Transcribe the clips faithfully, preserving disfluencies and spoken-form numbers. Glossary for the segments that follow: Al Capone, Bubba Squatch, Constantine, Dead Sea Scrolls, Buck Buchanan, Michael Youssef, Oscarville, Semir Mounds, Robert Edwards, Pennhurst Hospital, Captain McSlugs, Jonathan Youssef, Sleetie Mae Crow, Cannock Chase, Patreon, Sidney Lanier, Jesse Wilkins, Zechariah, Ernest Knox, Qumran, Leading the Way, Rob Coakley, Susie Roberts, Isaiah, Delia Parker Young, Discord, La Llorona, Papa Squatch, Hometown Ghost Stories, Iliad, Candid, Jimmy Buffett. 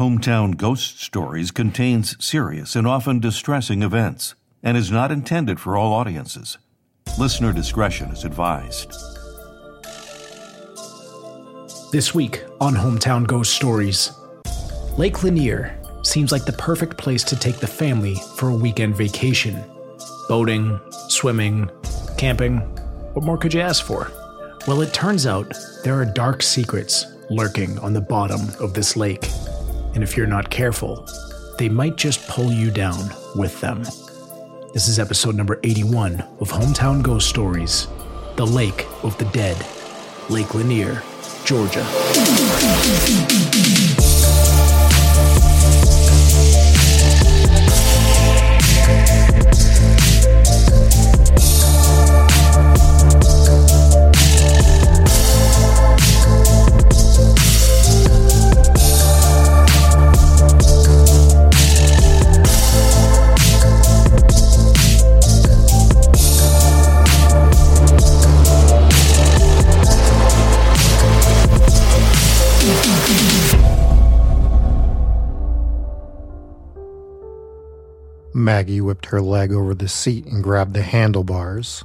Hometown Ghost Stories contains serious and often distressing events and is not intended for all audiences. Listener discretion is advised. This week on Hometown Ghost Stories, Lake Lanier seems like the perfect place to take the family for a weekend vacation. Boating, swimming, camping, what more could you ask for? Well, it turns out there are dark secrets lurking on the bottom of this lake. And if you're not careful, they might just pull you down with them. This is episode number eighty-one of Hometown Ghost Stories, The Lake of the Dead, Lake Lanier, Georgia. Maggie whipped her leg over the seat and grabbed the handlebars.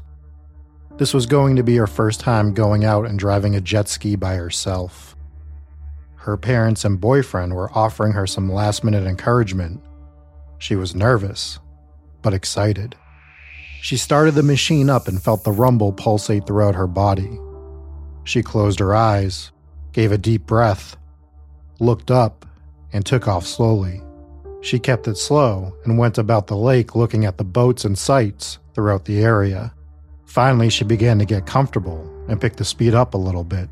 This was going to be her first time going out and driving a jet ski by herself. Her parents and boyfriend were offering her some last-minute encouragement. She was nervous, but excited. She started the machine up and felt the rumble pulsate throughout her body. She closed her eyes, gave a deep breath, looked up, and took off slowly. She kept it slow and went about the lake looking at the boats and sights throughout the area. Finally, she began to get comfortable and picked the speed up a little bit.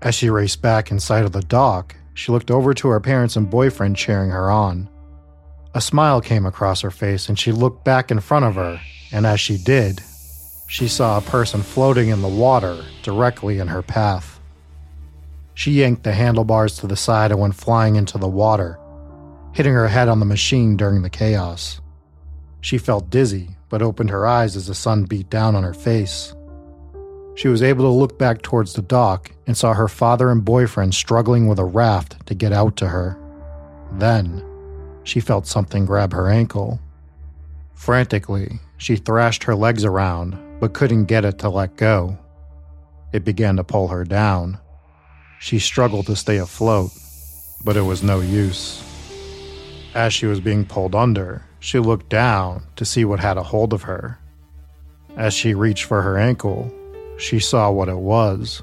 As she raced back inside of the dock, she looked over to her parents and boyfriend cheering her on. A smile came across her face and she looked back in front of her, and as she did, she saw a person floating in the water directly in her path. She yanked the handlebars to the side and went flying into the water, hitting her head on the machine during the chaos. She felt dizzy, but opened her eyes as the sun beat down on her face. She was able to look back towards the dock and saw her father and boyfriend struggling with a raft to get out to her. Then, she felt something grab her ankle. Frantically, she thrashed her legs around, but couldn't get it to let go. It began to pull her down. She struggled to stay afloat, but it was no use. As she was being pulled under, she looked down to see what had a hold of her. As she reached for her ankle, she saw what it was.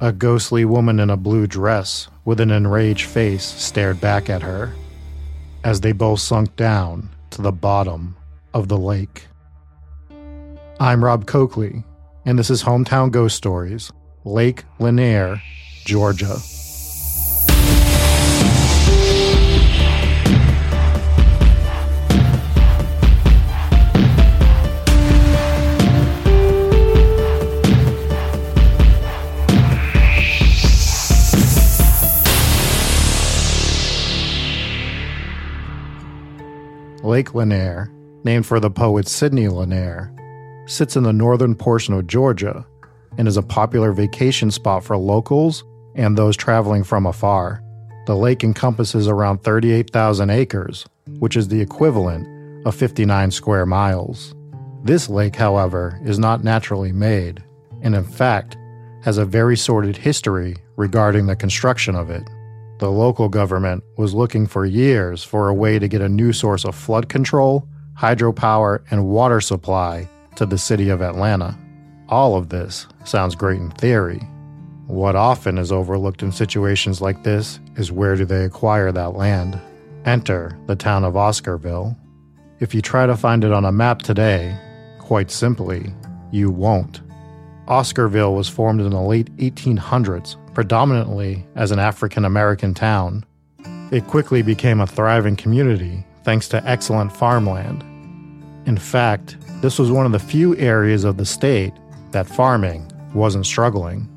A ghostly woman in a blue dress with an enraged face stared back at her as they both sunk down to the bottom of the lake. I'm Rob Coakley, and this is Hometown Ghost Stories, Lake Lanier, Georgia. Lake Lanier, named for the poet Sidney Lanier, sits in the northern portion of Georgia and is a popular vacation spot for locals and those traveling from afar. The lake encompasses around thirty-eight thousand acres, which is the equivalent of fifty-nine square miles. This lake, however, is not naturally made, and in fact, has a very sordid history regarding the construction of it. The local government was looking for years for a way to get a new source of flood control, hydropower, and water supply to the city of Atlanta. All of this sounds great in theory. What often is overlooked in situations like this is where do they acquire that land? Enter the town of Oscarville. If you try to find it on a map today, quite simply, you won't. Oscarville was formed in the late eighteen hundreds, predominantly as an African-American town. It quickly became a thriving community thanks to excellent farmland. In fact, this was one of the few areas of the state that farming wasn't struggling.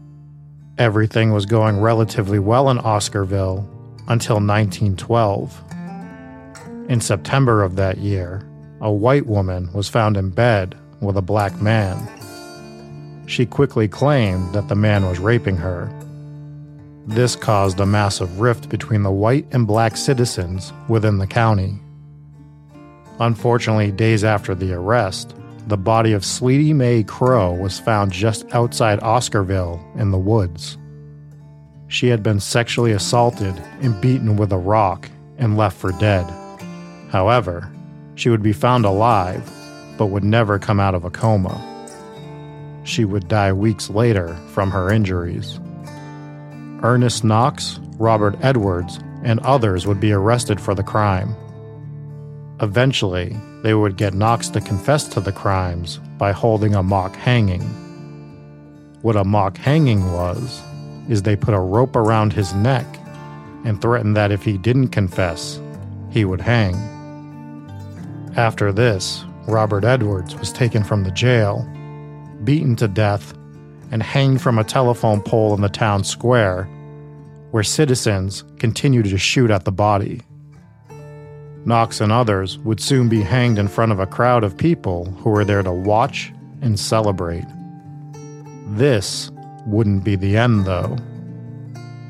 Everything was going relatively well in Oscarville until nineteen twelve. In September of that year, a white woman was found in bed with a black man. She quickly claimed that the man was raping her. This caused a massive rift between the white and black citizens within the county. Unfortunately, days after the arrest, the body of Sleetie Mae Crow was found just outside Oscarville in the woods. She had been sexually assaulted and beaten with a rock and left for dead. However, she would be found alive, but would never come out of a coma. She would die weeks later from her injuries. Ernest Knox, Robert Edwards, and others would be arrested for the crime. Eventually, they would get Knox to confess to the crimes by holding a mock hanging. What a mock hanging was, is they put a rope around his neck and threatened that if he didn't confess, he would hang. After this, Robert Edwards was taken from the jail, beaten to death, and hanged from a telephone pole in the town square, where citizens continued to shoot at the body. Knox and others would soon be hanged in front of a crowd of people who were there to watch and celebrate. This wouldn't be the end, though.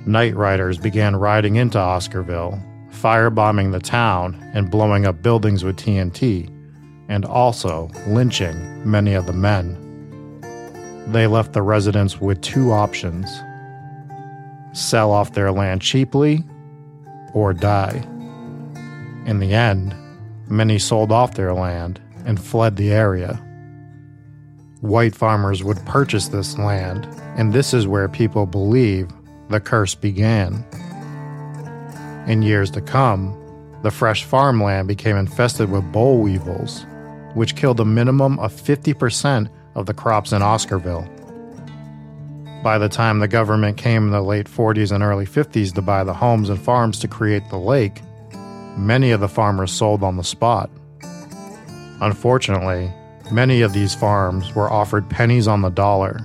Night riders began riding into Oscarville, firebombing the town and blowing up buildings with T N T, and also lynching many of the men. They left the residents with two options: sell off their land cheaply or die. In the end, many sold off their land and fled the area. White farmers would purchase this land, and this is where people believe the curse began. In years to come, the fresh farmland became infested with boll weevils, which killed a minimum of fifty percent of the crops in Oscarville. By the time the government came in the late forties and early fifties to buy the homes and farms to create the lake, many of the farmers sold on the spot. Unfortunately, many of these farms were offered pennies on the dollar.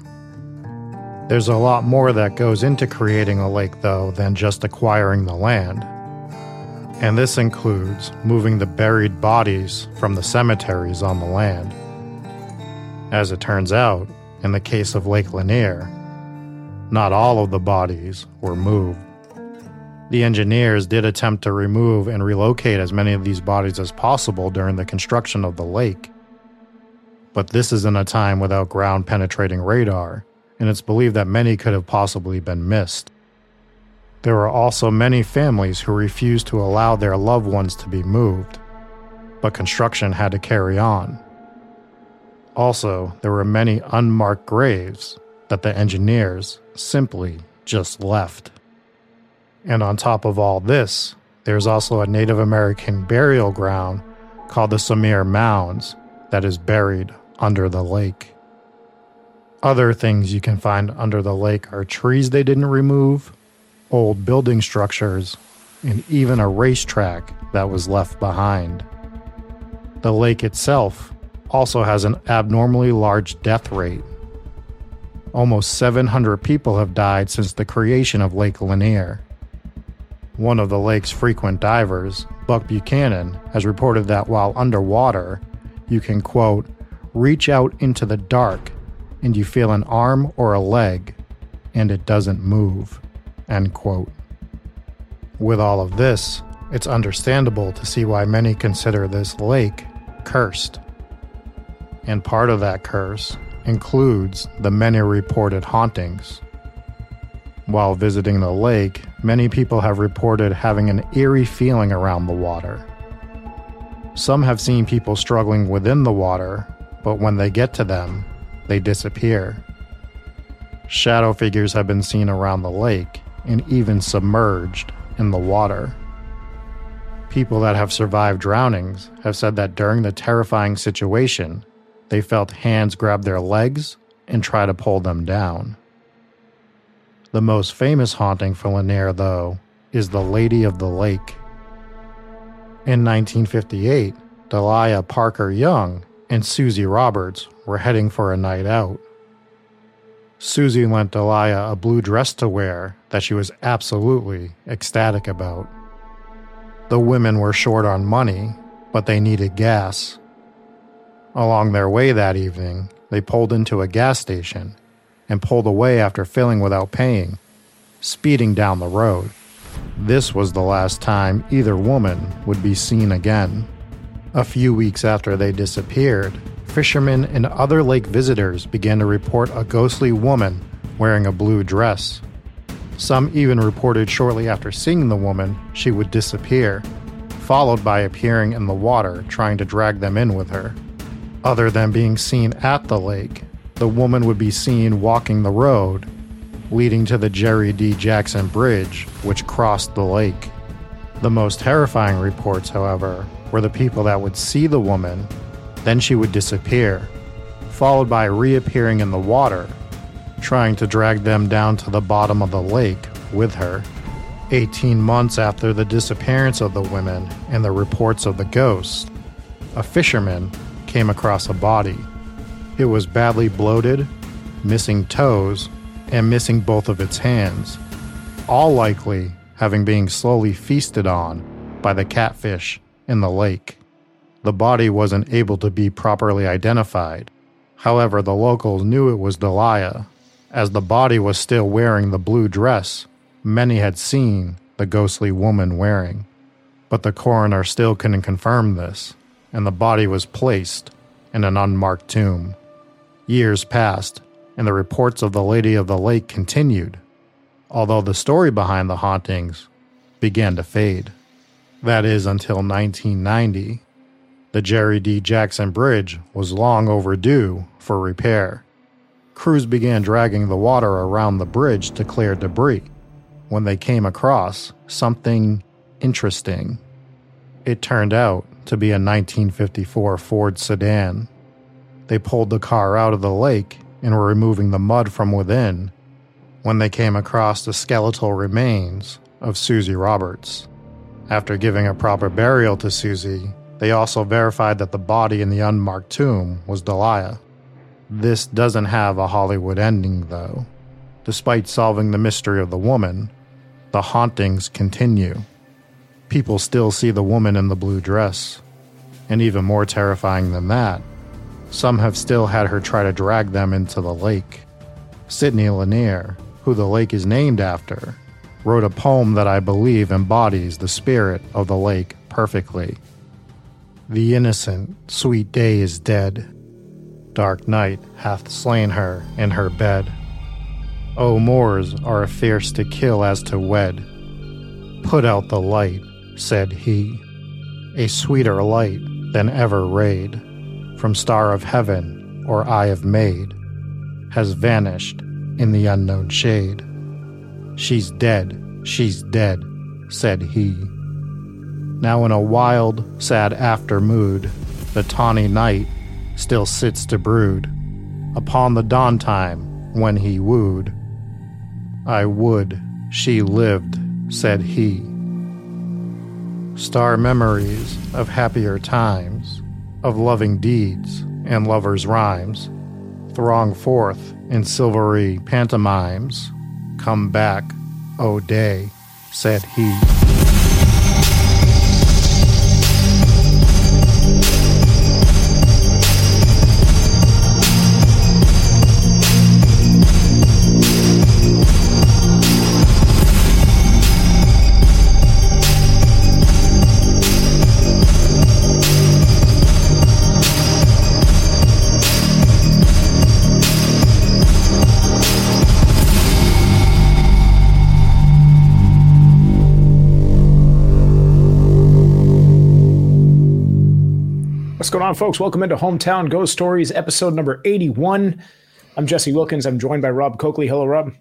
There's a lot more that goes into creating a lake, though, than just acquiring the land. And this includes moving the buried bodies from the cemeteries on the land. As it turns out, in the case of Lake Lanier, not all of the bodies were moved. The engineers did attempt to remove and relocate as many of these bodies as possible during the construction of the lake. But this is in a time without ground-penetrating radar, and it's believed that many could have possibly been missed. There were also many families who refused to allow their loved ones to be moved, but construction had to carry on. Also, there were many unmarked graves that the engineers simply just left. And on top of all this, there's also a Native American burial ground called the Semir Mounds that is buried under the lake. Other things you can find under the lake are trees they didn't remove, old building structures, and even a racetrack that was left behind. The lake itself also has an abnormally large death rate. Almost seven hundred people have died since the creation of Lake Lanier. One of the lake's frequent divers, Buck Buchanan, has reported that while underwater, you can, quote, reach out into the dark and you feel an arm or a leg and it doesn't move, end quote. With all of this, it's understandable to see why many consider this lake cursed. And part of that curse includes the many reported hauntings. While visiting the lake, many people have reported having an eerie feeling around the water. Some have seen people struggling within the water, but when they get to them, they disappear. Shadow figures have been seen around the lake and even submerged in the water. People that have survived drownings have said that during the terrifying situation, they felt hands grab their legs and try to pull them down. The most famous haunting for Lanier, though, is the Lady of the Lake. In nineteen fifty-eight, Delia Parker Young and Susie Roberts were heading for a night out. Susie lent Delia a blue dress to wear that she was absolutely ecstatic about. The women were short on money, but they needed gas. Along their way that evening, they pulled into a gas station and pulled away after filling without paying, speeding down the road. This was the last time either woman would be seen again. A few weeks after they disappeared, fishermen and other lake visitors began to report a ghostly woman wearing a blue dress. Some even reported shortly after seeing the woman, she would disappear, followed by appearing in the water trying to drag them in with her. Other than being seen at the lake, the woman would be seen walking the road leading to the Jerry D. Jackson Bridge, which crossed the lake. The most terrifying reports, however, were the people that would see the woman, then she would disappear, followed by reappearing in the water, trying to drag them down to the bottom of the lake with her. eighteen months after the disappearance of the women and the reports of the ghosts, a fisherman came across a body. It was badly bloated, missing toes, and missing both of its hands, all likely having been slowly feasted on by the catfish in the lake. The body wasn't able to be properly identified. However, the locals knew it was Delia, as the body was still wearing the blue dress many had seen the ghostly woman wearing. But the coroner still couldn't confirm this, and the body was placed in an unmarked tomb. Years passed, and the reports of the Lady of the Lake continued, although the story behind the hauntings began to fade. That is, until nineteen ninety. The Jerry D. Jackson Bridge was long overdue for repair. Crews began dragging the water around the bridge to clear debris when they came across something interesting. It turned out to be a nineteen fifty-four Ford sedan. They pulled the car out of the lake and were removing the mud from within when they came across the skeletal remains of Susie Roberts. After giving a proper burial to Susie, they also verified that the body in the unmarked tomb was Delia. This doesn't have a Hollywood ending, though. Despite solving the mystery of the woman, the hauntings continue. People still see the woman in the blue dress, and even more terrifying than that, some have still had her try to drag them into the lake. Sidney Lanier, who the lake is named after, wrote a poem that I believe embodies the spirit of the lake perfectly. The innocent, sweet day is dead. Dark night hath slain her in her bed. O Moors are fierce to kill as to wed. Put out the light, said he, a sweeter light than ever rayed from star of heaven or eye of maid, has vanished in the unknown shade. She's dead, she's dead, said he. Now in a wild, sad after mood, the tawny night still sits to brood upon the dawn time when he wooed. I would she lived, said he. Star memories of happier times, of loving deeds and lovers' rhymes, throng forth in silvery pantomimes. Come back, O day, said he. What's going on, folks? Welcome into Hometown Ghost Stories, episode number eighty-one. I'm Jesse Wilkins. I'm joined by Rob Coakley. Hello, Rob.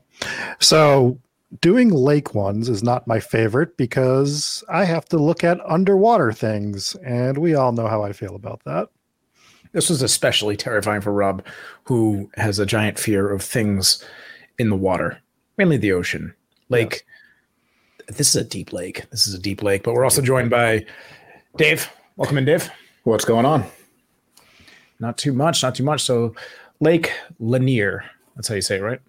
So doing lake ones is not my favorite because I have to look at underwater things, and we all know how I feel about that. This was especially terrifying for Rob, who has a giant fear of things in the water, mainly the ocean. Lake. Yes. This is a deep lake. This is a deep lake, but we're also joined by Dave. Welcome in, Dave. What's going on? Not too much, not too much. So Lake Lanier, that's how you say it, right?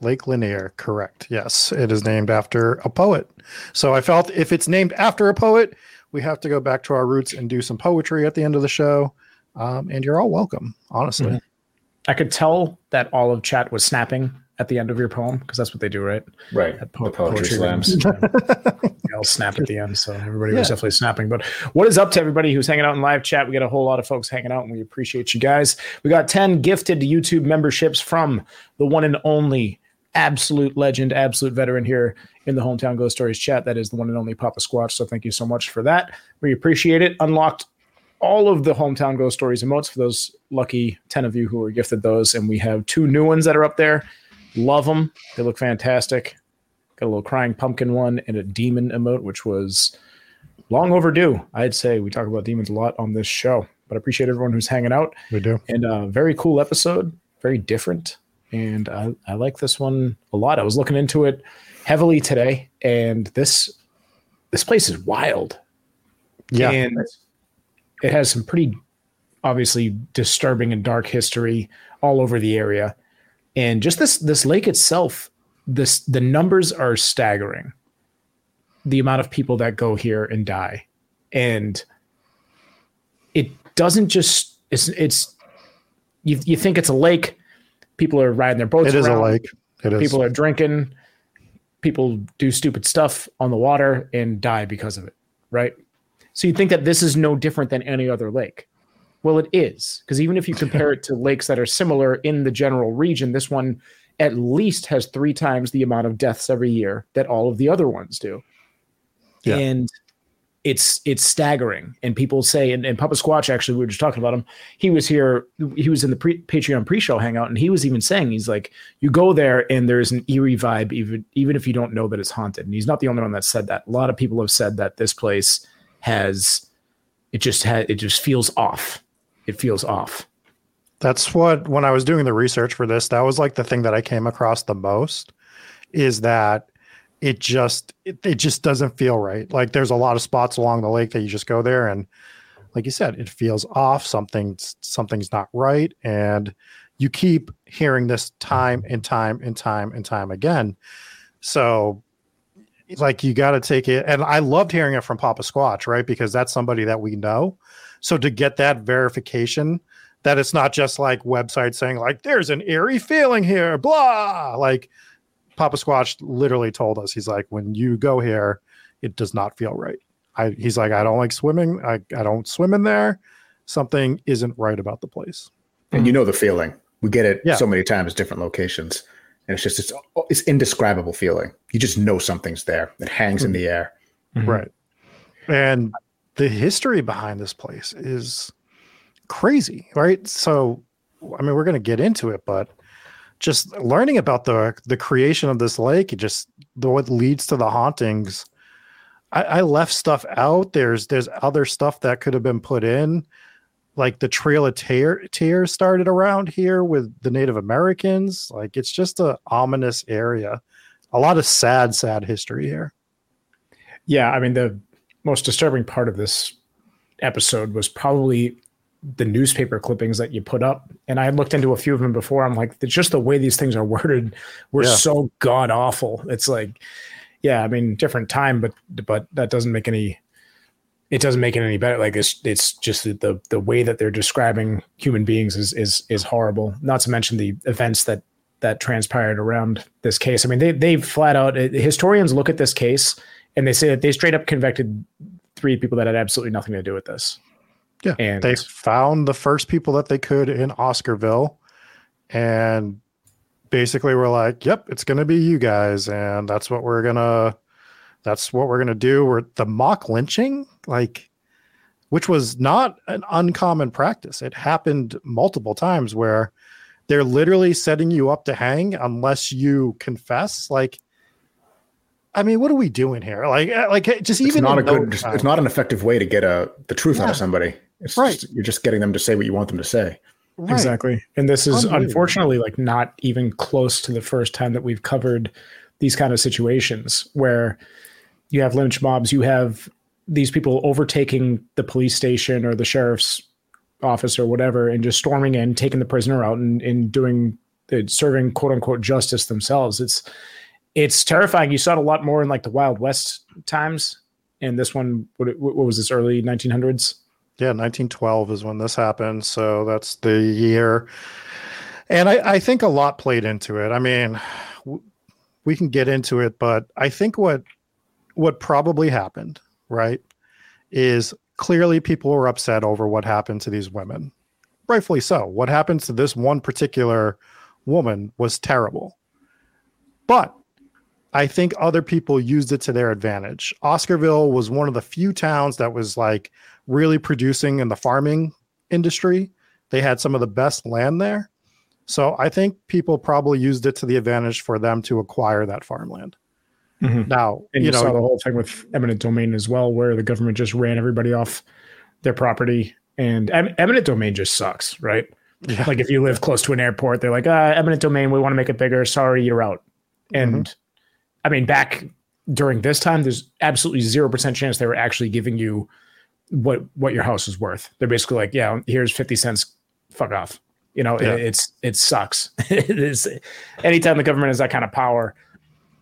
Lake Lanier, correct. Yes, it is named after a poet. So I felt if it's named after a poet, we have to go back to our roots and do some poetry at the end of the show. Um, and you're all welcome, honestly. Mm-hmm. I could tell that all of chat was snapping at the end of your poem, because that's what they do, right? Right. At po- the poetry, poetry slams. They all snap at the end, so everybody yeah. was definitely snapping. But what is up to everybody who's hanging out in live chat? We got a whole lot of folks hanging out, and we appreciate you guys. We got ten gifted YouTube memberships from the one and only absolute legend, absolute veteran here in the Hometown Ghost Stories chat. That is the one and only Papa Squatch, so thank you so much for that. We appreciate it. Unlocked all of the Hometown Ghost Stories emotes for those lucky ten of you who were gifted those, and we have two new ones that are up there. Love them. They look fantastic. Got a little crying pumpkin one and a demon emote, which was long overdue. I'd say we talk about demons a lot on this show, but I appreciate everyone who's hanging out. We do. And a very cool episode, very different. And I, I like this one a lot. I was looking into it heavily today, and this this place is wild. Yeah. And it has some pretty obviously disturbing and dark history all over the area. And just this this lake itself, this the numbers are staggering. The amount of people that go here and die. And it doesn't just it's it's you you think it's a lake, people are riding their boats. It around. Is a lake. It is. People are drinking, people do stupid stuff on the water and die because of it, right? So you think that this is no different than any other lake. Well, it is, because even if you compare it to lakes that are similar in the general region, this one at least has three times the amount of deaths every year that all of the other ones do. Yeah. And it's it's staggering. And people say, and, and Papa Squatch, actually, we were just talking about him. He was here. He was in the pre- Patreon pre-show hangout, and he was even saying, he's like, you go there and there's an eerie vibe, even, even if you don't know that it's haunted. And he's not the only one that said that. A lot of people have said that this place has, it just ha- it just feels off. It feels off. That's what, when I was doing the research for this, that was like the thing that I came across the most, is that it just, it, it just doesn't feel right. Like there's a lot of spots along the lake that you just go there, and like you said, it feels off. Something, something's not right. And you keep hearing this time and time and time and time again. So like you got to take it. And I loved hearing it from Papa Squatch, right? Because that's somebody that we know. So to get that verification that it's not just like websites saying like, there's an eerie feeling here, blah. Like Papa Squatch literally told us, he's like, when you go here, it does not feel right. I, he's like, I don't like swimming. I, I don't swim in there. Something isn't right about the place. And you know the feeling. We get it yeah. so many times, different locations. And it's just, it's, it's indescribable feeling. You just know something's there. It hangs mm-hmm. in the air. Mm-hmm. Right. And the history behind this place is crazy, right? So, I mean, we're going to get into it, but just learning about the the creation of this lake, it just the, what leads to the hauntings. I, I left stuff out. There's there's other stuff that could have been put in, like the Trail of Tear, Tears started around here with the Native Americans. Like it's just an ominous area. A lot of sad, sad history here. Yeah, I mean the most disturbing part of this episode was probably the newspaper clippings that you put up. And I looked into a few of them before. I'm like, it's just the way these things are worded. We're yeah. so God awful. It's like, yeah, I mean, different time, but, but that doesn't make any, it doesn't make it any better. Like it's, it's just the, the, the way that they're describing human beings is, is, is horrible. Not to mention the events that, that transpired around this case. I mean, they, they flat out, historians look at this case and they say that they straight up convicted three people that had absolutely nothing to do with this. Yeah, and they found the first people that they could in Oscarville and basically were like, yep, it's going to be you guys. And that's what we're going to, that's what we're going to do. We're the mock lynching, like, which was not an uncommon practice. It happened multiple times where they're literally setting you up to hang unless you confess. Like, I mean, what are we doing here? Like, like just it's even not a good, time. It's not an effective way to get a, the truth yeah. out of somebody. It's right. Just, you're just getting them to say what you want them to say. Right. Exactly. And this is unfortunately like not even close to the first time that we've covered these kind of situations where you have lynch mobs, you have these people overtaking the police station or the sheriff's office or whatever, and just storming in, taking the prisoner out and, and doing serving quote unquote justice themselves. It's, It's terrifying. You saw it a lot more in like the Wild West times. And this one, what, what was this, early nineteen hundreds? Yeah, nineteen twelve is when this happened. So that's the year. And I, I think a lot played into it. I mean, w- we can get into it, but I think what what probably happened, right, is clearly people were upset over what happened to these women. Rightfully so. What happened to this one particular woman was terrible. But I think other people used it to their advantage. Oscarville was one of the few towns that was like really producing in the farming industry. They had some of the best land there. So I think people probably used it to the advantage for them to acquire that farmland. Mm-hmm. Now, and you, you know, saw the whole thing with eminent domain as well, where the government just ran everybody off their property. And em- eminent domain just sucks, right? Yeah. Like if you live close to an airport, they're like, ah, eminent domain, we want to make it bigger. Sorry, you're out. And mm-hmm. I mean, back during this time, there's absolutely zero percent chance they were actually giving you what what your house is worth. They're basically like, yeah, here's fifty cents, fuck off. You know, yeah. it, it's it sucks. It is, anytime the government has that kind of power,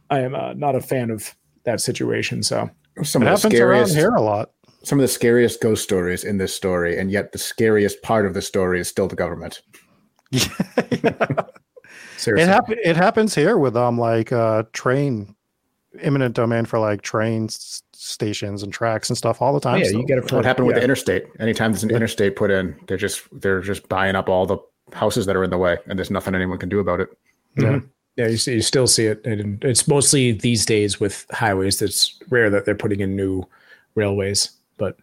I am uh, not a fan of that situation. So some it of happens the scariest, around here a lot. Some of the scariest ghost stories in this story, and yet the scariest part of the story is still the government. Yeah. Seriously. It happens. It happens here with um like uh train, eminent domain for like train s- stations and tracks and stuff all the time. Oh, yeah, so you get it. What happened yeah. with the interstate? Anytime there's an yeah. interstate put in, they're just they're just buying up all the houses that are in the way, and there's nothing anyone can do about it. Yeah, mm-hmm. yeah. You see, you still see it, and it's mostly these days with highways. It's rare that they're putting in new railways, but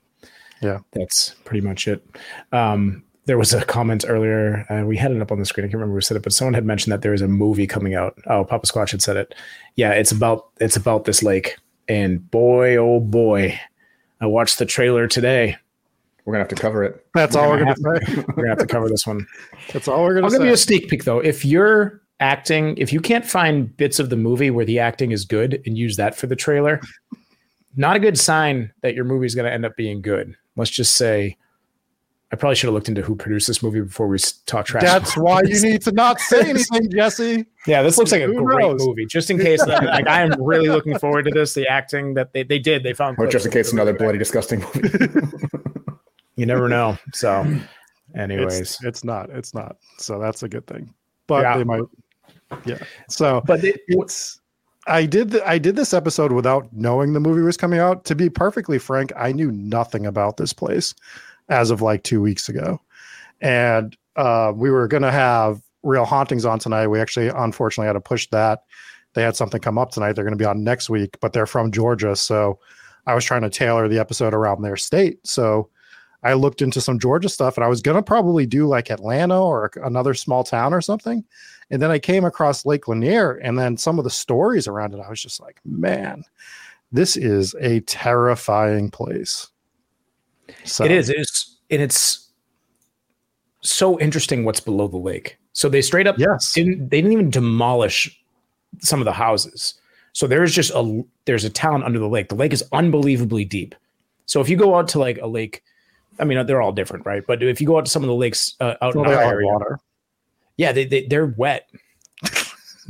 yeah, that's pretty much it. Um, There was a comment earlier, and uh, we had it up on the screen. I can't remember who said it, but someone had mentioned that there is a movie coming out. Oh, Papa Squatch had said it. Yeah, it's about it's about this lake. And boy, oh boy, I watched the trailer today. We're gonna have to cover it. That's we're all gonna we're gonna say. We're gonna have to cover this one. That's all we're gonna. I'll say. Give you a sneak peek though. If you're acting, if you can't find bits of the movie where the acting is good and use that for the trailer, not a good sign that your movie is gonna end up being good. Let's just say. I probably should have looked into who produced this movie before we talk trash. That's why you need to not say anything, Jesse. Yeah, this looks like a who great knows? Movie. Just in case, that, like I am really looking forward to this. The acting that they, they did, they found. Or just in case another bloody disgusting movie. You never know. So, anyways, it's, it's not. It's not. So that's a good thing. But yeah. they might. Yeah. So, but it, it's. I did. The, I did this episode without knowing the movie was coming out. To be perfectly frank, I knew nothing about this place. As of like two weeks ago. And uh, we were going to have Real Hauntings on tonight. We actually, unfortunately, had to push that. They had something come up tonight. They're going to be on next week, but they're from Georgia. So I was trying to tailor the episode around their state. So I looked into some Georgia stuff, and I was going to probably do like Atlanta or another small town or something. And then I came across Lake Lanier, and then some of the stories around it, I was just like, man, this is a terrifying place. So. It is, it's, and it's so interesting what's below the lake. So they straight up yes. didn't, they didn't even demolish some of the houses. So there's just a, there's a town under the lake. The lake is unbelievably deep. So if you go out to like a lake, I mean, they're all different, right? But if you go out to some of the lakes uh, out so in our area, water. yeah, they, they, they're wet.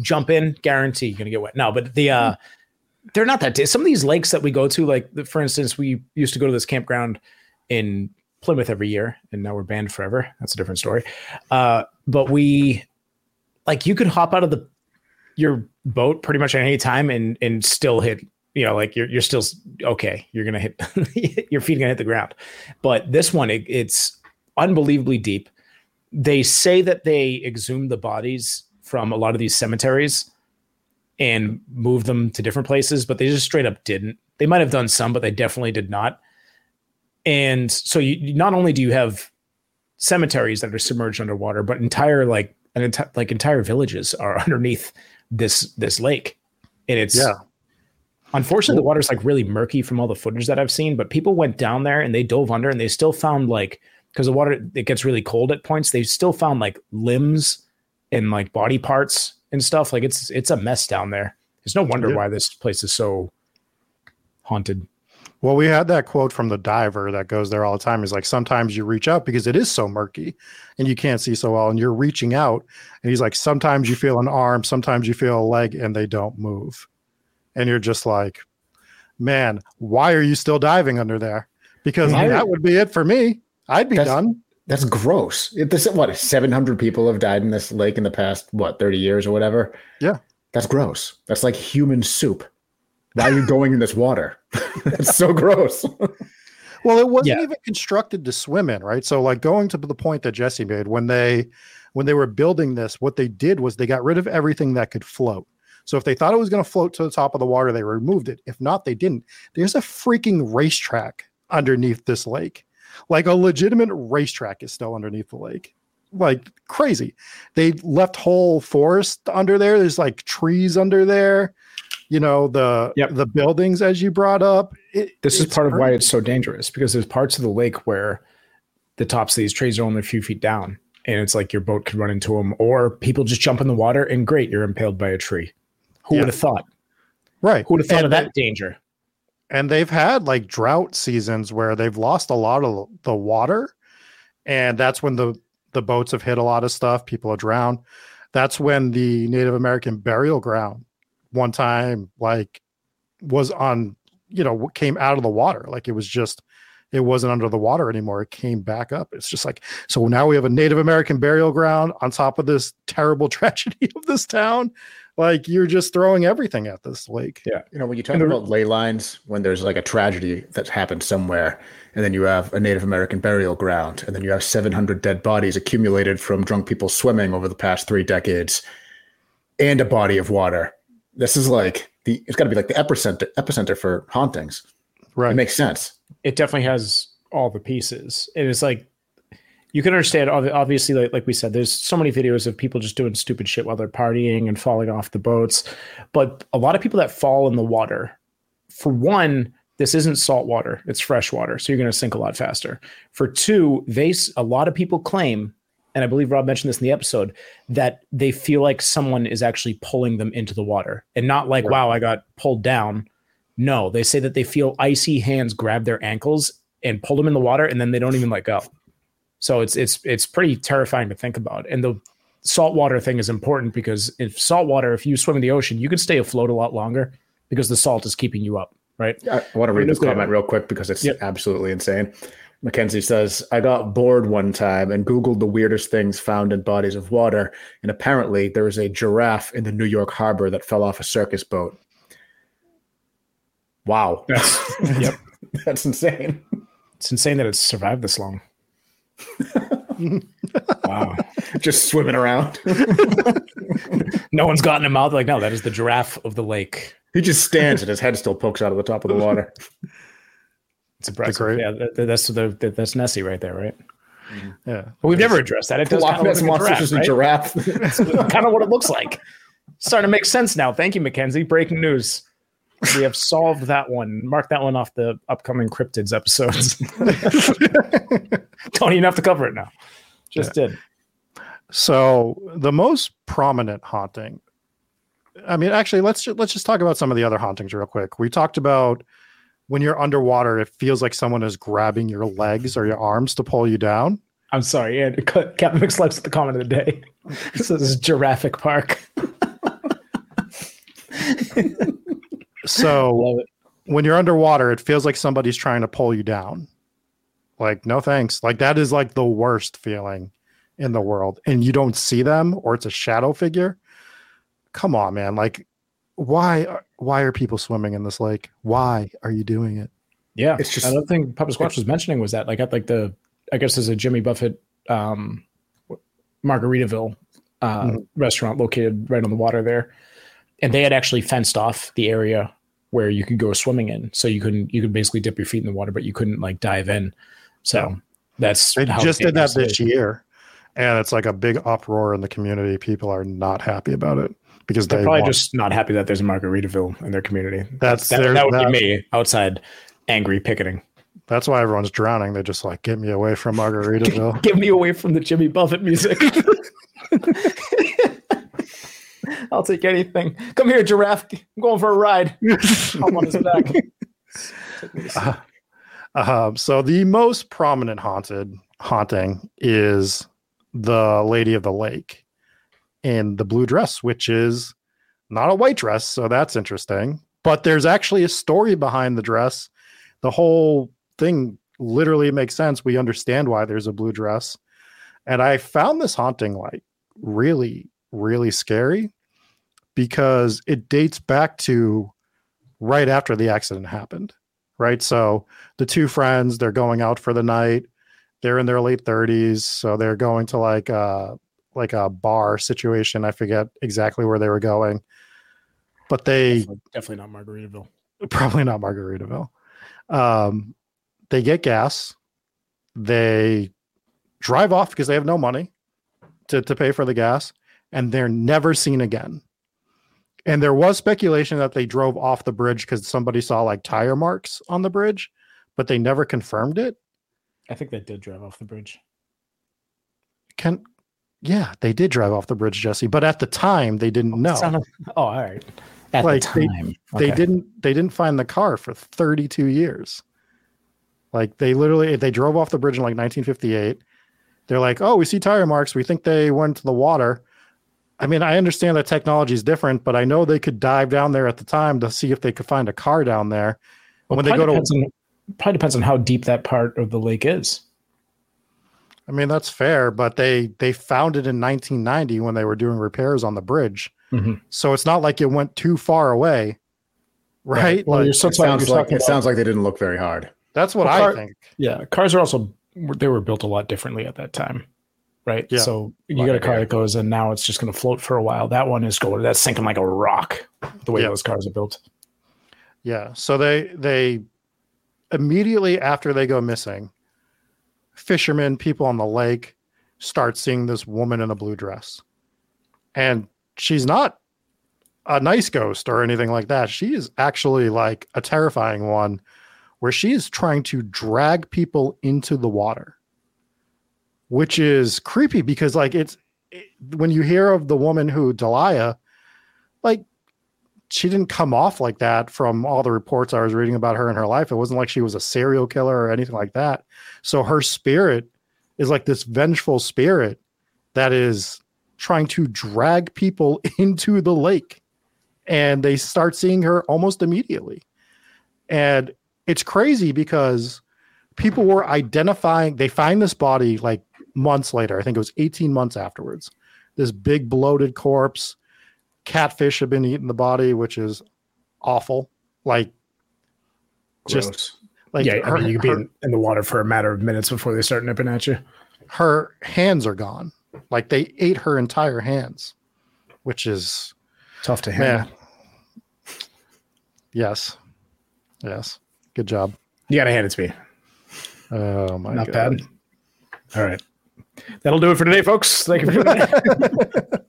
Jump in, guarantee you're going to get wet. No, but the, uh, they're not that, some of these lakes that we go to, like for instance, we used to go to this campground in Plymouth every year, and now we're banned forever. That's a different story. Uh, but we, like, you could hop out of the your boat pretty much at any time and and still hit, you know, like you're you're still okay. You're gonna hit your feet are gonna hit the ground. But this one, it, it's unbelievably deep. They say that they exhumed the bodies from a lot of these cemeteries and moved them to different places, but they just straight up didn't. They might have done some, but they definitely did not. And so you, not only do you have cemeteries that are submerged underwater, but entire like an entire like entire villages are underneath this this lake. And it's yeah. unfortunately, the water's like really murky from all the footage that I've seen, but people went down there and they dove under and they still found like, because the water, it gets really cold at points. They still found like limbs and like body parts and stuff. Like it's, it's a mess down there. It's no wonder yeah. why this place is so haunted. Well, we had that quote from the diver that goes there all the time. He's like, sometimes you reach out because it is so murky and you can't see so well and you're reaching out. And he's like, sometimes you feel an arm, sometimes you feel a leg and they don't move. And you're just like, man, why are you still diving under there? Because why? That would be it for me. I'd be that's, done. That's gross. It, this, what, seven hundred people have died in this lake in the past, what, thirty years or whatever? Yeah. That's gross. That's like human soup. Why are you going in this water? It's so gross. Well, it wasn't yeah. even constructed to swim in, right? So like going to the point that Jesse made, when they when they were building this, what they did was they got rid of everything that could float. So if they thought it was going to float to the top of the water, they removed it. If not, they didn't. There's a freaking racetrack underneath this lake. Like a legitimate racetrack is still underneath the lake. Like crazy. They left whole forest under there. There's like trees under there. You know, the yep. the buildings, as you brought up. It, this is part hard. of why it's so dangerous, because there's parts of the lake where the tops of these trees are only a few feet down. And it's like your boat could run into them, or people just jump in the water and great, you're impaled by a tree. Who yeah. would have thought? Right. Who would have thought and of that they, danger? And they've had like drought seasons where they've lost a lot of the water. And that's when the, the boats have hit a lot of stuff. People are drowned. That's when the Native American burial ground one time, like, was on, you know, came out of the water. Like it was just, it wasn't under the water anymore. It came back up. It's just like, so now we have a Native American burial ground on top of this terrible tragedy of this town. Like you're just throwing everything at this lake. Yeah. You know, when you talk the, about ley lines, when there's like a tragedy that's happened somewhere, and then you have a Native American burial ground, and then you have seven hundred dead bodies accumulated from drunk people swimming over the past three decades and a body of water. This is like the, it's gotta be like the epicenter, epicenter for hauntings. Right. It makes sense. It definitely has all the pieces. It is like, you can understand, obviously, like, like we said, there's so many videos of people just doing stupid shit while they're partying and falling off the boats. But a lot of people that fall in the water, for one, this isn't salt water, it's fresh water. So you're going to sink a lot faster. For two, they a lot of people claim, and I believe Rob mentioned this in the episode, that they feel like someone is actually pulling them into the water and not like, right. wow, I got pulled down. No, they say that they feel icy hands grab their ankles and pull them in the water, and then they don't even let go. So it's it's it's pretty terrifying to think about. And the saltwater thing is important, because if saltwater, if you swim in the ocean, you can stay afloat a lot longer because the salt is keeping you up, right? I want to read this comment real quick because it's yep. absolutely insane. Mackenzie says, I got bored one time and Googled the weirdest things found in bodies of water. And apparently there is a giraffe in the New York harbor that fell off a circus boat. Wow. That's, yep. That's insane. It's insane that it's survived this long. Wow, just swimming around. No one's gotten him out. Like, no, that is the giraffe of the lake. He just stands and his head still pokes out of the top of the water. It's impressive. Yeah, that, that's the that, that's Nessie right there, right? Yeah, but we've it's, never addressed that. It does kind of look like a giraffe, right? Giraffe. That's kind of what it looks like. It's starting to make sense now. Thank you, Mackenzie. Breaking news. We have solved that one. Mark that one off the upcoming cryptids episodes. Don't even have to cover it now. Just yeah. did. So the most prominent haunting. I mean, actually, let's just, let's just talk about some of the other hauntings real quick. We talked about when you're underwater, it feels like someone is grabbing your legs or your arms to pull you down. I'm sorry. Yeah, Captain McSlip's at the comment of the day. So this is Jurassic Park. So when you're underwater, it feels like somebody's trying to pull you down. Like, no, thanks. Like that is like the worst feeling in the world. And you don't see them, or it's a shadow figure. Come on, man. Like why, why are people swimming in this lake? Why are you doing it? Yeah. It's just, I don't think Papa Squatch was mentioning was that like at like the, I guess there's a Jimmy Buffett, um, Margaritaville, uh, mm-hmm. restaurant located right on the water there. And they had actually fenced off the area where you could go swimming in. So you couldn't, you could basically dip your feet in the water, but you couldn't like dive in. So yeah. that's they how just did that this year. And it's like a big uproar in the community. People are not happy about it because they're they probably want... just not happy that there's a Margaritaville in their community. That's that, their, that would that's... be me outside angry picketing. That's why everyone's drowning. They're just like, get me away from Margaritaville. Get me away from the Jimmy Buffett music. I'll take anything. Come here, giraffe. I'm going for a ride. I'm on his back. uh, uh, so the most prominent haunted haunting is the Lady of the Lake in the blue dress, which is not a white dress. So that's interesting. But there's actually a story behind the dress. The whole thing literally makes sense. We understand why there's a blue dress. And I found this haunting like really, really scary because it dates back to right after the accident happened, right? So the two friends, they're going out for the night. They're in their late thirties. So they're going to like a, like a bar situation. I forget exactly where they were going, but they definitely, definitely not Margaritaville. Probably not Margaritaville. Um, they get gas. They drive off because they have no money to, to pay for the gas, and they're never seen again. And there was speculation that they drove off the bridge because somebody saw like tire marks on the bridge, but they never confirmed it. I think they did drive off the bridge. Can, yeah, they did drive off the bridge, Jesse. But at the time, they didn't know. Sounded, oh, all right. At like, the time, they, okay. they didn't. They didn't find the car for thirty-two years. Like they literally, they drove off the bridge in like nineteen fifty-eight. They're like, oh, we see tire marks. We think they went to the water. I mean, I understand that technology is different, but I know they could dive down there at the time to see if they could find a car down there. Well, when they go to on, probably depends on how deep that part of the lake is. I mean, that's fair, but they they found it in nineteen ninety when they were doing repairs on the bridge. Mm-hmm. So it's not like it went too far away, right? Right. Well, like, you're so it sounds like it sounds like they didn't look very hard. That's what well, I car, think. Yeah, cars are also. They were built a lot differently at that time, right? Yeah. So you like, got a car that goes, and now it's just going to float for a while. That one is going, that's sinking like a rock, the way yeah. those cars are built. Yeah. So they they immediately after they go missing, fishermen, people on the lake, start seeing this woman in a blue dress. And she's not a nice ghost or anything like that. She is actually like a terrifying one, where she is trying to drag people into the water, which is creepy because like it's, it, when you hear of the woman who Delia, like she didn't come off like that from all the reports I was reading about her in her life. It wasn't like she was a serial killer or anything like that. So her spirit is like this vengeful spirit that is trying to drag people into the lake, and they start seeing her almost immediately. And it's crazy because people were identifying, they find this body like months later. I think it was eighteen months afterwards. This big bloated corpse, catfish had been eating the body, which is awful. Like Gross. just like yeah, her, I mean, you could her, be in, in the water for a matter of minutes before they start nipping at you. Her hands are gone. Like they ate her entire hands, which is tough to handle. Yes. Yes. Good job. You got to hand it to me. Oh, my Not God. Not bad. All right. That'll do it for today, folks. Thank you for that.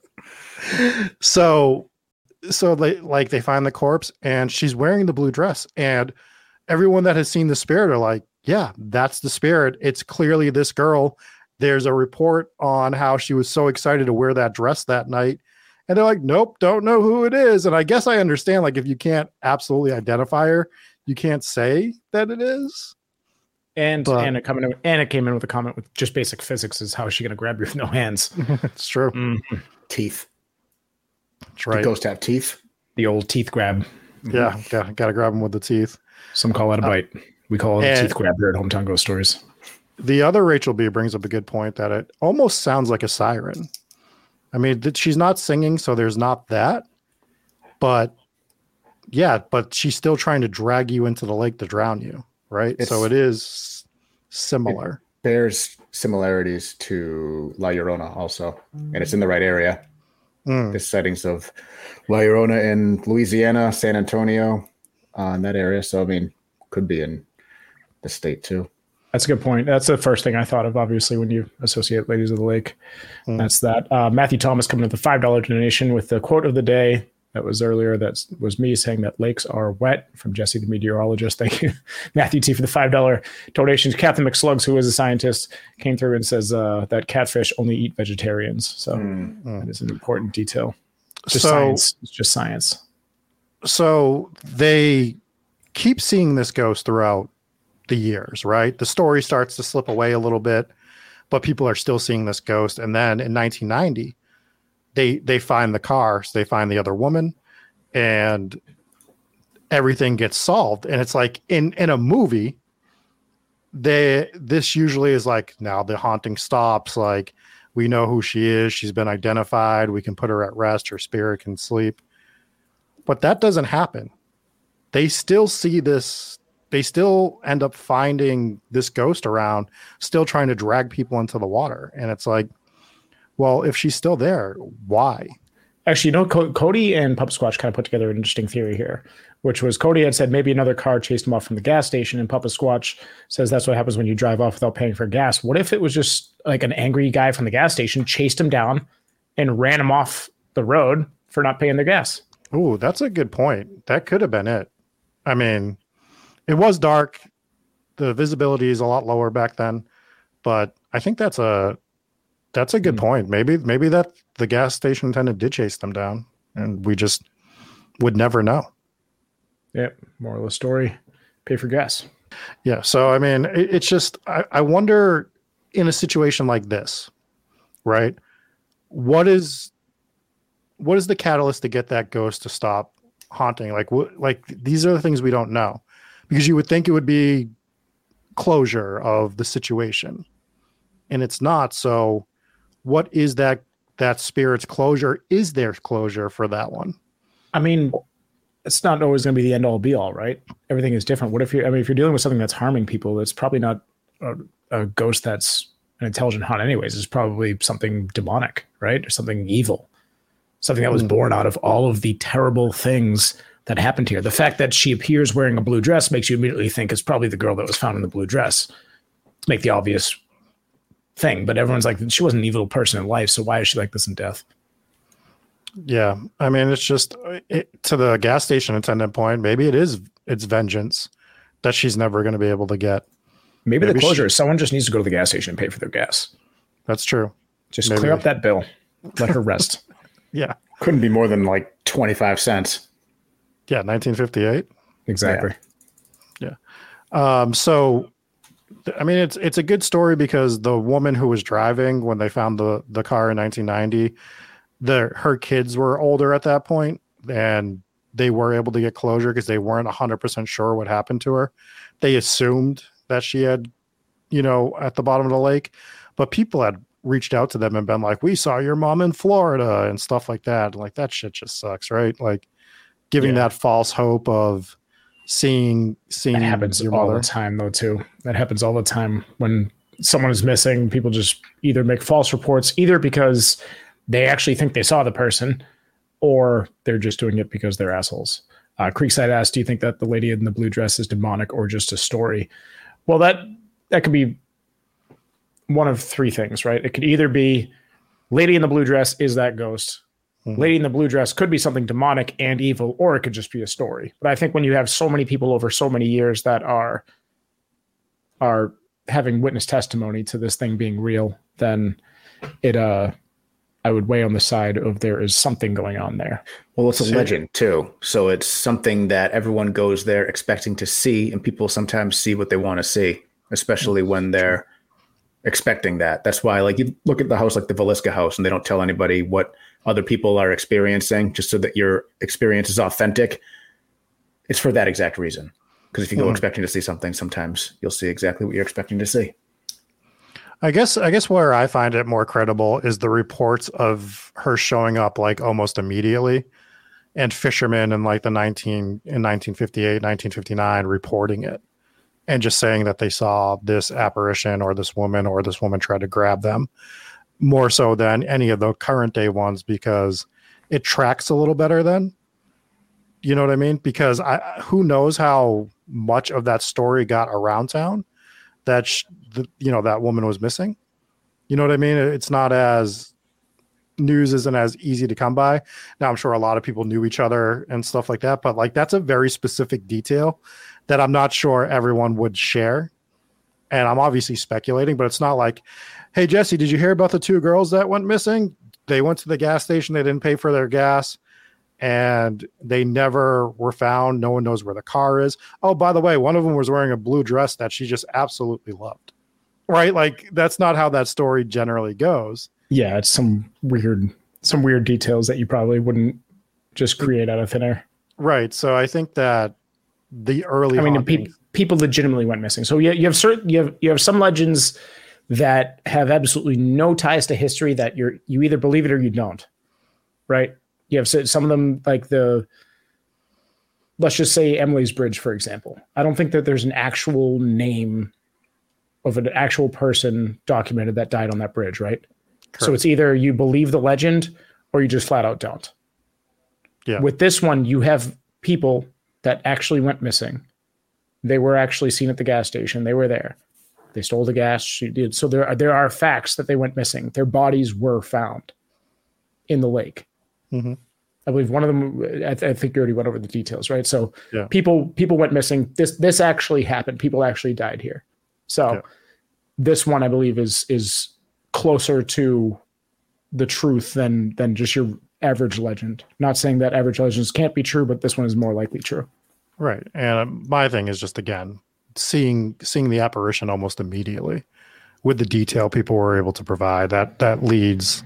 So, so they, like they find the corpse, and she's wearing the blue dress. And everyone that has seen the spirit are like, yeah, that's the spirit. It's clearly this girl. There's a report on how she was so excited to wear that dress that night. And they're like, nope, don't know who it is. And I guess I understand, like, if you can't absolutely identify her, you can't say that it is. And but, Anna coming in, Anna came in with a comment with just basic physics is how is she going to grab you with no hands? It's true. Mm-hmm. Teeth. That's right. The ghost have teeth. The old teeth grab. Mm-hmm. Yeah, got, got to grab them with the teeth. Some call that a bite. Uh, we call it a teeth grab here at Hometown Ghost Stories. The other Rachel B brings up a good point that it almost sounds like a siren. I mean, th- she's not singing, so there's not that. But yeah, but she's still trying to drag you into the lake to drown you, right? It's, so it is similar. It, there's similarities to La Llorona also, and it's in the right area. Mm. The settings of La Llorona in Louisiana, San Antonio, uh, in that area. So, I mean, could be in the state too. That's a good point. That's the first thing I thought of, obviously, when you associate Ladies of the Lake. Mm. That's that. Uh, Matthew Thomas coming with a five dollars donation with the quote of the day. That was earlier. That was me saying that lakes are wet from Jesse, the meteorologist. Thank you, Matthew T, for the five dollars donations. Captain McSlugs, who is a scientist, came through and says uh, that catfish only eat vegetarians. So mm. that is an important detail. Just so, science. It's just science. So they keep seeing this ghost throughout the years, right? The story starts to slip away a little bit, but people are still seeing this ghost. And then in nineteen ninety, They they find the car, so they find the other woman, and everything gets solved. And it's like in, in a movie, they this usually is like, now the haunting stops, like we know who she is, she's been identified, we can put her at rest, her spirit can sleep. But that doesn't happen. They still see this, they still end up finding this ghost around, still trying to drag people into the water. And it's like, well, if she's still there, why? Actually, you know, Co- Cody and Pup Squatch kind of put together an interesting theory here, which was Cody had said maybe another car chased him off from the gas station, and Papa Squatch says that's what happens when you drive off without paying for gas. What if it was just like an angry guy from the gas station chased him down and ran him off the road for not paying their gas? Ooh, that's a good point. That could have been it. I mean, it was dark. The visibility is a lot lower back then, but I think that's a that's a good mm-hmm. point. Maybe maybe that the gas station attendant did chase them down, and we just would never know. Yep. Moral of the story, pay for gas. Yeah. So, I mean, it, it's just, I, I wonder in a situation like this, right? What is, what is the catalyst to get that ghost to stop haunting? Like, wh- like these are the things we don't know, because you would think it would be closure of the situation, and it's not. So what is that, that spirit's closure? Is there closure for that one? I mean, it's not always going to be the end all be all, right? Everything is different. What if you're, I mean, if you're dealing with something that's harming people, it's probably not a, a ghost that's an intelligent haunt anyways. It's probably something demonic, right? Or something evil, something that was born out of all of the terrible things that happened here. The fact that she appears wearing a blue dress makes you immediately think it's probably the girl that was found in the blue dress, to make the obvious thing. But everyone's like, she wasn't an evil person in life, so why is she like this in death? Yeah, I mean, it's just it, to the gas station attendant point. Maybe it is it's vengeance that she's never going to be able to get. Maybe, maybe the closure she, is someone just needs to go to the gas station and pay for their gas. That's true. Just maybe. Clear up that bill. Let her rest. Yeah, couldn't be more than like twenty-five cents. Yeah, nineteen fifty-eight. Exactly. Yeah. yeah. Um, so, I mean, it's it's a good story because the woman who was driving when they found the the car in nineteen ninety. The, her kids were older at that point, and they were able to get closure because they weren't one hundred percent sure what happened to her. They assumed that she had, you know, at the bottom of the lake, but people had reached out to them and been like, we saw your mom in Florida and stuff like that. And like, that shit just sucks, right? Like giving yeah. that false hope of seeing, seeing that happens your all mother. The time though, too. That happens all the time when someone is missing. People just either make false reports, either because they actually think they saw the person, or they're just doing it because they're assholes. Uh, Creekside asked, do you think that the lady in the blue dress is demonic or just a story? Well, that that could be one of three things, right? It could either be lady in the blue dress is that ghost. Mm-hmm. Lady in the blue dress could be something demonic and evil, or it could just be a story. But I think when you have so many people over so many years that are are having witness testimony to this thing being real, then it... uh. I would weigh on the side of there is something going on there. Well, it's a legend too. So it's something that everyone goes there expecting to see, and people sometimes see what they want to see, especially when they're expecting that. That's why, like, you look at the house, like the Velisca house, and they don't tell anybody what other people are experiencing just so that your experience is authentic. It's for that exact reason. Because if you go mm-hmm. expecting to see something, sometimes you'll see exactly what you're expecting to see. I guess I guess where I find it more credible is the reports of her showing up like almost immediately, and fishermen in like the nineteen in nineteen fifty-eight, nineteen fifty-nine reporting it and just saying that they saw this apparition or this woman or this woman tried to grab them, more so than any of the current day ones, because it tracks a little better then. You know what I mean? Because I who knows how much of that story got around town that sh- The, you know, that woman was missing. You know what I mean? It's not as news isn't as easy to come by. Now, I'm sure a lot of people knew each other and stuff like that, but like that's a very specific detail that I'm not sure everyone would share. And I'm obviously speculating, but it's not like, hey, Jesse, did you hear about the two girls that went missing? They went to the gas station. They didn't pay for their gas and they never were found. No one knows where the car is. Oh, by the way, one of them was wearing a blue dress that she just absolutely loved. Right, like that's not how that story generally goes. Yeah, it's some weird, some weird details that you probably wouldn't just create out of thin air. Right. So I think that the early, I mean, hauntings... pe- people legitimately went missing. So you, you have certain, you have, you have some legends that have absolutely no ties to history that you're, you either believe it or you don't. Right. You have some of them, like the, let's just say Emily's Bridge, for example. I don't think that there's an actual name of an actual person documented that died on that bridge. Right. Correct. So it's either you believe the legend or you just flat out don't. Yeah. With this one, you have people that actually went missing. They were actually seen at the gas station. They were there. They stole the gas. She did. So there are, there are facts that they went missing. Their bodies were found in the lake. Mm-hmm. I believe one of them, I, th- I think you already went over the details, right? So yeah. people, people went missing. This, this actually happened. People actually died here. So yeah. this one, I believe, is, is closer to the truth than, than just your average legend. Not saying that average legends can't be true, but this one is more likely true. Right. And my thing is just, again, seeing seeing the apparition almost immediately with the detail people were able to provide, that that leads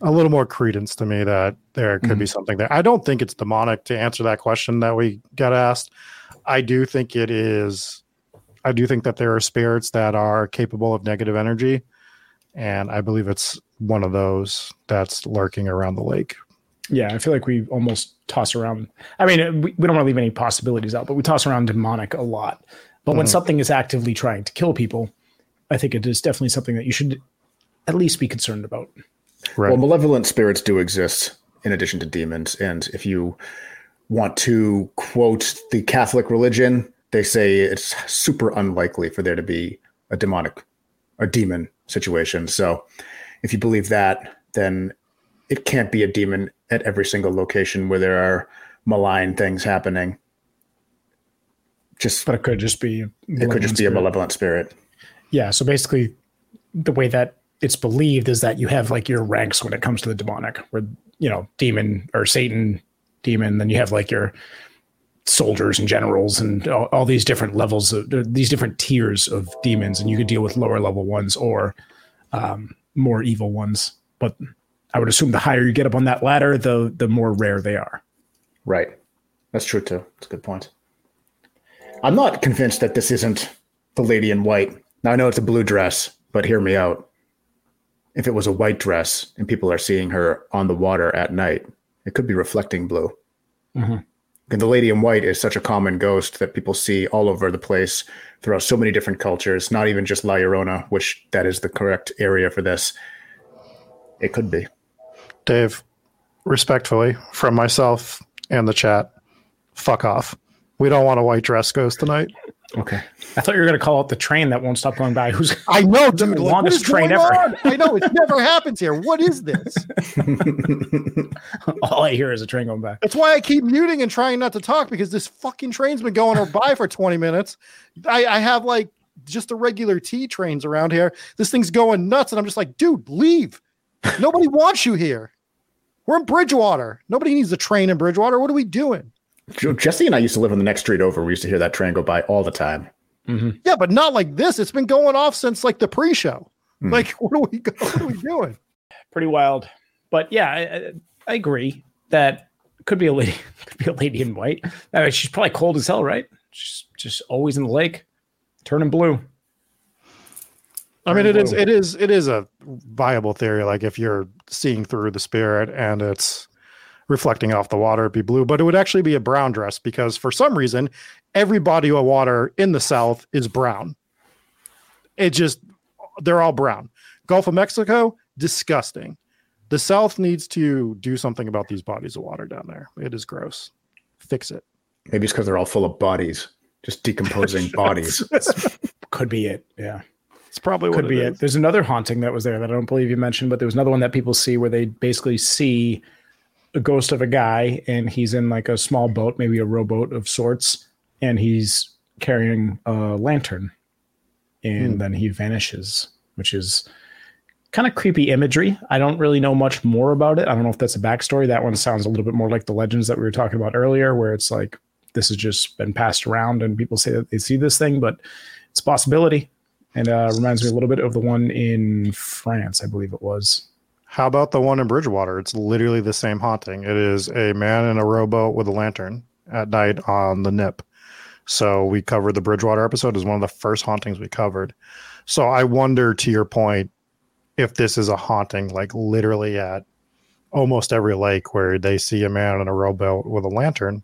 a little more credence to me that there could mm-hmm. be something there. I don't think it's demonic, to answer that question that we got asked. I do think it is. I do think that there are spirits that are capable of negative energy, and I believe it's one of those that's lurking around the lake. Yeah, I feel like we almost toss around. I mean, we, we don't want to leave any possibilities out, but we toss around demonic a lot. But mm-hmm. when something is actively trying to kill people, I think it is definitely something that you should at least be concerned about. Right. Well, malevolent spirits do exist in addition to demons. And if you want to quote the Catholic religion, they say it's super unlikely for there to be a demonic or demon situation. So if you believe that, then it can't be a demon at every single location where there are malign things happening. Just, but it could just be it could just be a malevolent spirit. Yeah. So basically, the way that it's believed is that you have like your ranks when it comes to the demonic, where, you know, demon or Satan, demon. Then you have like your soldiers and generals and all, all these different levels of these different tiers of demons, and you could deal with lower level ones or um, more evil ones. But I would assume the higher you get up on that ladder, the the more rare they are. Right. That's true too. That's a good point. I'm not convinced that this isn't the lady in white. Now, I know it's a blue dress, but hear me out. If it was a white dress and people are seeing her on the water at night, it could be reflecting blue. Mm-hmm. And the lady in white is such a common ghost that people see all over the place throughout so many different cultures, not even just La Llorona, which that is the correct area for this. It could be. Dave, respectfully, from myself and the chat, fuck off. We don't want a white dress ghost tonight. Okay. I thought you were going to call out the train that won't stop going by. Who's I know, dude, the like, longest train ever. On? I know, it never happens here. What is this? All I hear is a train going by. That's why I keep muting and trying not to talk, because this fucking train's been going by for twenty minutes. I, I have like just the regular T trains around here. This thing's going nuts, and I'm just like, dude, leave. Nobody wants you here. We're in Bridgewater. Nobody needs a train in Bridgewater. What are we doing? Jesse and I used to live on the next street over. We used to hear that train go by all the time. Mm-hmm. Yeah, but not like this. It's been going off since like the pre-show. Mm. Like, what are we what are we doing? Pretty wild. But yeah, I, I agree that could be a lady, could be a lady in white. I mean, she's probably cold as hell, right? She's just always in the lake, turning blue. I mean, it is, it is, it is a viable theory. Like, if you're seeing through the spirit and it's reflecting off the water, it'd be blue, but it would actually be a brown dress, because for some reason, every body of water in the South is brown. It just, they're all brown. Gulf of Mexico, disgusting. The South needs to do something about these bodies of water down there. It is gross. Fix it. Maybe it's because they're all full of bodies, just decomposing bodies. Could be it. Yeah. It's probably what could be it. There's another haunting that was there that I don't believe you mentioned, but there was another one that people see where they basically see a ghost of a guy, and he's in like a small boat, maybe a rowboat of sorts, and he's carrying a lantern, and mm. then he vanishes, which is kind of creepy imagery. I don't really know much more about it. I don't know if that's a backstory. That one sounds a little bit more like the legends that we were talking about earlier, where it's like this has just been passed around and people say that they see this thing, but it's a possibility. And uh reminds me a little bit of the one in France, I believe it was. How about the one in Bridgewater? It's literally the same haunting. It is a man in a rowboat with a lantern at night on the Nip. So we covered the Bridgewater episode. It was one of the first hauntings we covered. So I wonder, to your point, if this is a haunting, like literally at almost every lake where they see a man in a rowboat with a lantern.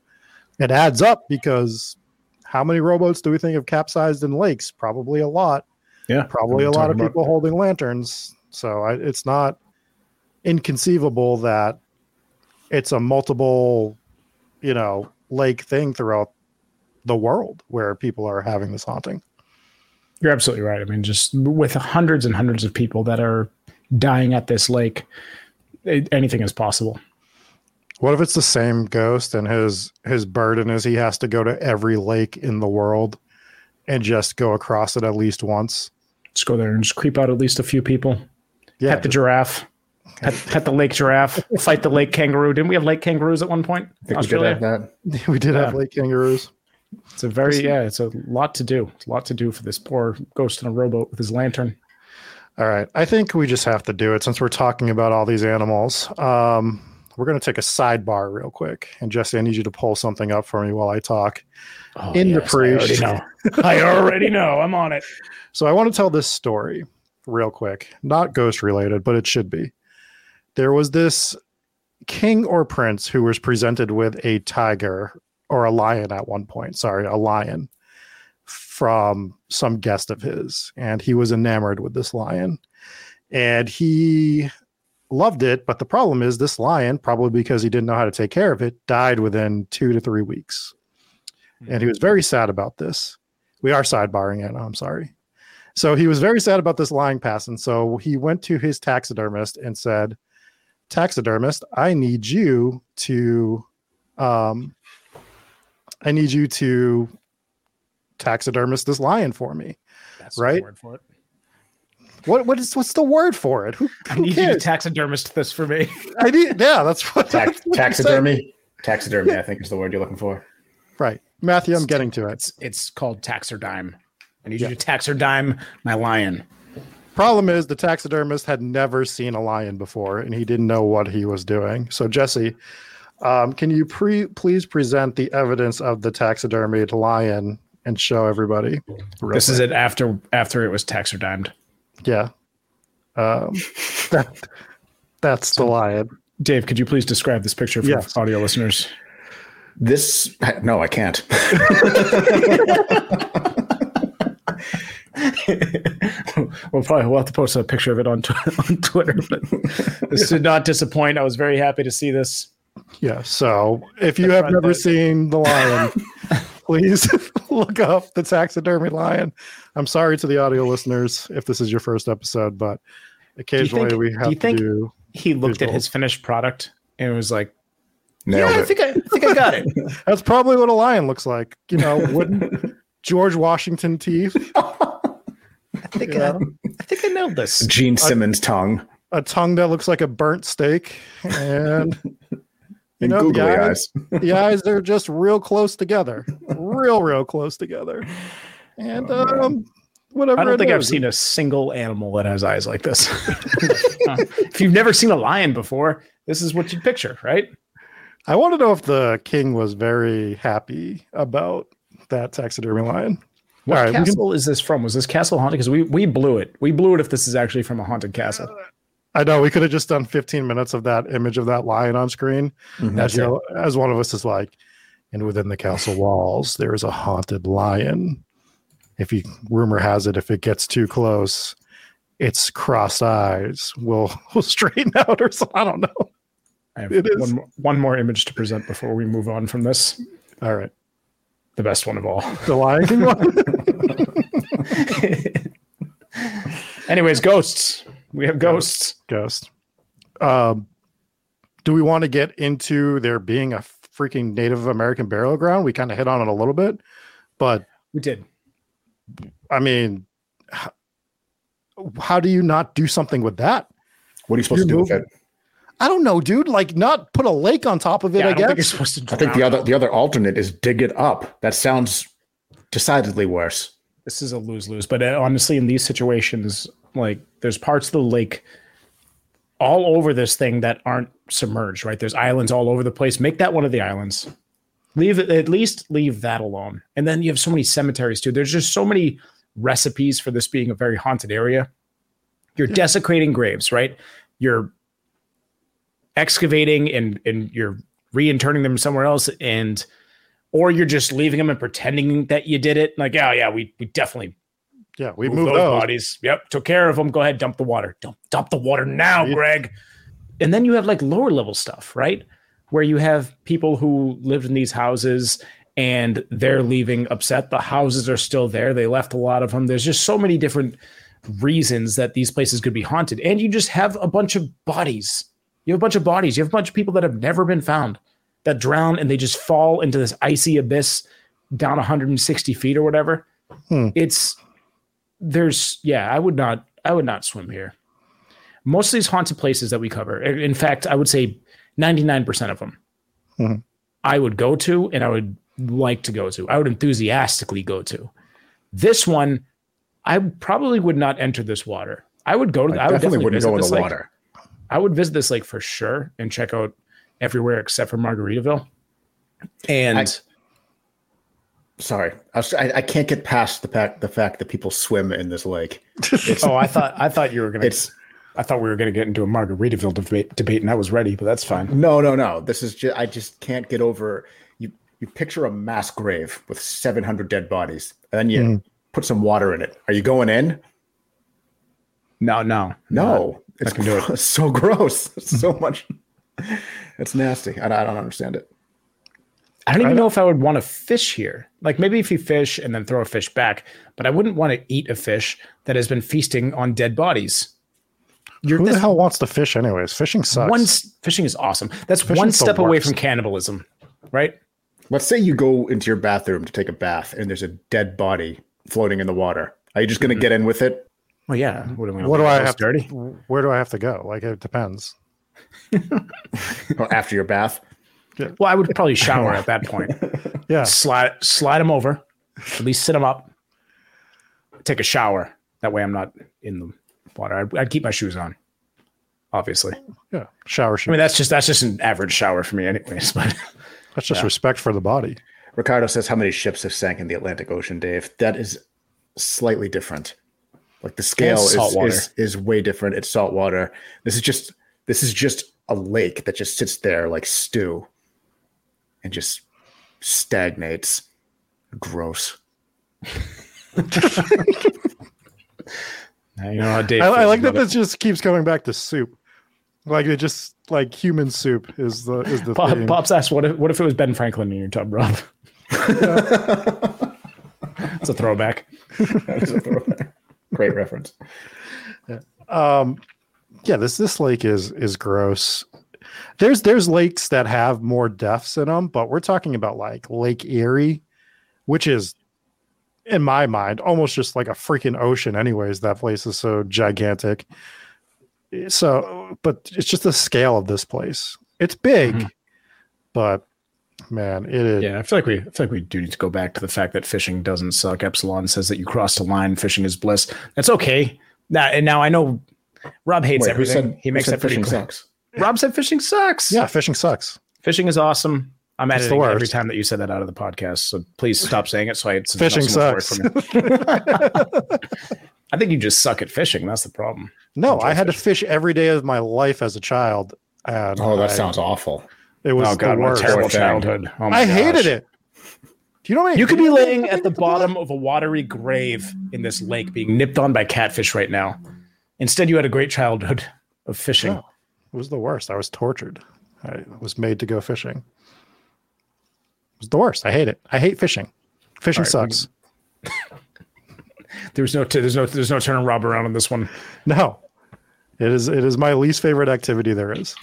It adds up, because how many rowboats do we think have capsized in lakes? Probably a lot. Yeah, probably a lot of people holding lanterns. So I, it's not inconceivable that it's a multiple, you know, lake thing throughout the world where people are having this haunting. You're absolutely right. I mean, just with hundreds and hundreds of people that are dying at this lake, anything is possible. What if it's the same ghost, and his his burden is he has to go to every lake in the world and just go across it at least once? Just go there and just creep out at least a few people. Yeah, pet the giraffe. Pet, pet the lake giraffe. Fight the lake kangaroo. Didn't we have lake kangaroos at one point? I think Australia? We did have that. We did yeah. have lake kangaroos. It's a very, yeah, it's a lot to do. It's a lot to do for this poor ghost in a rowboat with his lantern. All right. I think we just have to do it since we're talking about all these animals. Um, we're going to take a sidebar real quick. And Jesse, I need you to pull something up for me while I talk. Oh, in yes, the priest. I already know. I already know. I'm on it. So I want to tell this story real quick. Not ghost related, but it should be. There was this king or prince who was presented with a tiger or a lion at one point, sorry, a lion from some guest of his. And he was enamored with this lion and he loved it. But the problem is this lion, probably because he didn't know how to take care of it, died within two to three weeks. Mm-hmm. And he was very sad about this. We are sidebarring it. I'm sorry. So he was very sad about this lying past. And so he went to his taxidermist and said, taxidermist, I need you to, um, I need you to taxidermist this lion for me. That's right? The word for it. What what is what's the word for it? Who, who I need cares? You to taxidermist this for me. I need yeah, that's what, Tax, that's what taxidermy. Taxidermy, I think is the word you're looking for. Right. Matthew, I'm it's, getting to it. It's, it's called taxerdime. I need yeah. you to taxerdime my lion. Problem is the taxidermist had never seen a lion before and he didn't know what he was doing. So Jesse, Um, can you pre- please present the evidence of the taxidermied lion and show everybody? This is it after after it was taxidermed. Yeah. Um, that, that's so, the lion. Dave, could you please describe this picture for yes. audio listeners? This, no, I can't. we'll probably we'll have to post a picture of it on, on Twitter. But this did not disappoint. I was very happy to see this. Yeah, so if you have never seen the lion, please look up the taxidermy lion. I'm sorry to the audio listeners if this is your first episode, but occasionally we have to do. Do you think he looked at his finished product and was like, yeah, I think I, I think I got it. That's probably what a lion looks like. You know, wooden George Washington teeth. I think I, I think I nailed this. Gene Simmons tongue. A tongue that looks like a burnt steak. And... You know, googly the eyes, eyes. The eyes are just real close together. Real, real close together. And oh, um, whatever. I don't think is. I've seen a single animal that has eyes like this. If you've never seen a lion before, this is what you'd picture, right? I want to know if the king was very happy about that taxidermy lion. What All right, castle can... is this from? Was this castle haunted? Because we, we blew it. We blew it if this is actually from a haunted castle. Uh, I know we could have just done fifteen minutes of that image of that lion on screen. Mm-hmm. As, you know, as one of us is like, and within the castle walls, there is a haunted lion. If you rumor has it, if it gets too close, its cross eyes will, will straighten out or something. I don't know. I have it one, is. More, one more image to present before we move on from this. All right. The best one of all. The Lion King one. Anyways, ghosts. We have ghosts. Ghosts. Um, do we want to get into there being a freaking Native American burial ground? We kind of hit on it a little bit, but we did. I mean, how, how do you not do something with that? What are you supposed You're to do moving? With it? I don't know, dude. Like, not put a lake on top of it. Yeah, I, I guess. Think you're supposed to drown. I think the other the other alternate is dig it up. That sounds decidedly worse. This is a lose lose, but honestly, in these situations. Like there's parts of the lake all over this thing that aren't submerged, right? There's islands all over the place. Make that one of the islands. Leave it, at least leave that alone. And then you have so many cemeteries too. There's just so many recipes for this being a very haunted area. You're yeah. desecrating graves, right? You're excavating and, and you're reinterning them somewhere else. And, or you're just leaving them and pretending that you did it. Like, oh yeah, we, we definitely. Yeah. We moved, moved those out. Bodies. Yep. Took care of them. Go ahead. Dump the water. Dump, dump the water now, yeah. Greg. And then you have like lower level stuff, right? Where you have people who lived in these houses and they're leaving upset. The houses are still there. They left a lot of them. There's just so many different reasons that these places could be haunted. And you just have a bunch of bodies. You have a bunch of bodies. You have a bunch of people that have never been found that drown and they just fall into this icy abyss down one hundred sixty feet or whatever. Hmm. It's there's yeah, I would not I would not swim here. Most of these haunted places that we cover, in fact, I would say ninety-nine percent of them mm-hmm. I would go to and I would like to go to. I would enthusiastically go to. This one, I probably would not enter this water. I would go to the, I, I would definitely, definitely wouldn't go in the lake. Water. I would visit this lake for sure and check out everywhere except for Margaritaville. And I, sorry, I, was, I, I can't get past the fact the fact that people swim in this lake. oh, I thought I thought you were going to. I thought we were going to get into a Margaritaville debate, debate, and I was ready, but that's fine. No, no, no. This is just, I just can't get over. You you picture a mass grave with seven hundred dead bodies, and then you mm. put some water in it. Are you going in? No, no, no. Not, it's I can do it. So gross. So much. It's nasty. I, I don't understand it. I don't even I don't, know if I would want to fish here. Like maybe if you fish and then throw a fish back, but I wouldn't want to eat a fish that has been feasting on dead bodies. You're, Who the hell wants to fish anyways? Fishing sucks. One, fishing is awesome. That's Fishing's one step away from cannibalism, right? Let's say you go into your bathroom to take a bath and there's a dead body floating in the water. Are you just going to mm-hmm. get in with it? Well, yeah. What, what do I have dirty? To, where do I have to go? Like, it depends. Well, after your bath? Yeah. Well, I would probably shower at that point. Yeah. Slide, slide them over. At least sit them up. Take a shower. That way I'm not in them. Water. I'd, I'd keep my shoes on, obviously. Yeah, shower shoes. I mean, that's just that's just an average shower for me, anyways. But that's just yeah. respect for the body. Ricardo says, "How many ships have sank in the Atlantic Ocean, Dave?" That is slightly different. Like the scale is is, is way different. It's salt water. This is just this is just a lake that just sits there like stew, and just stagnates. Gross. You know how Dave I, I like that this just keeps coming back to soup. Like it just like human soup is the is the Pop, thing. Pops asked, what if what if it was Ben Franklin in your tub, Rob? That's a throwback. That's a throwback. Great reference. Yeah. Um yeah, this this lake is is gross. There's there's lakes that have more deaths in them, but we're talking about like Lake Erie, which is in my mind, almost just like a freaking ocean anyways. That place is so gigantic. So, but it's just the scale of this place. It's big, mm-hmm. but man, it is. Yeah, I feel like we I feel like we do need to go back to the fact that fishing doesn't suck. Epsilon says that you crossed a line, fishing is bliss. That's okay. Now, and now I know Rob hates Wait, everything. Said, he makes that fishing pretty sucks. Rob said fishing sucks. Yeah, fishing sucks. Fishing is awesome. I'm it's editing every time that you said that out of the podcast, so please stop saying it. So I it's fishing sucks. For it I think you just suck at fishing. That's the problem. No, I, I had fishing. to fish every day of my life as a child. And oh, that I, sounds awful. It was oh, God, the worst. What a terrible childhood. Oh, I gosh. hated it. Do you know what I You could be laying at the bottom of a watery grave in this lake, being nipped on by catfish right now. Instead, you had a great childhood of fishing. No, it was the worst. I was tortured. I was made to go fishing. It's the worst. I hate it. I hate fishing. Fishing right, sucks. We... there's no, t- there's no, there's no turning Rob around on this one. No, it is, it is my least favorite activity there is.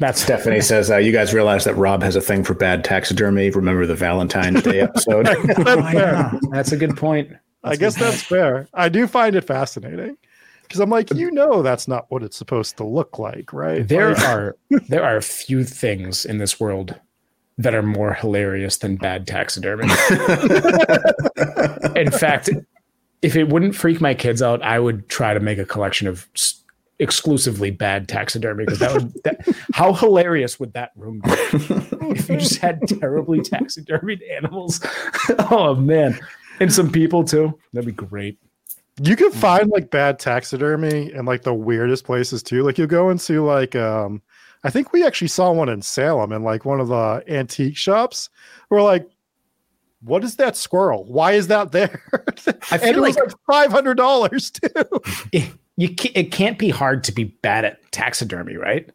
Matt Stephanie says, uh, "You guys realize that Rob has a thing for bad taxidermy. Remember the Valentine's Day episode?" that's, oh, yeah. that's a good point. That's I guess point. that's fair. I do find it fascinating because I'm like, you know, that's not what it's supposed to look like, right? There like... are there are few things in this world that are more hilarious than bad taxidermy. In fact, if it wouldn't freak my kids out, I would try to make a collection of exclusively bad taxidermy, because that would that, how hilarious would that room be if you just had terribly taxidermied animals? Oh man, and some people too. That'd be great. You can find like bad taxidermy in like the weirdest places too. Like you go into like um, I think we actually saw one in Salem in like one of the antique shops. We're like, what is that squirrel? Why is that there? I feel and it like, was like five hundred dollars too. You can't, it can't be hard to be bad at taxidermy, right?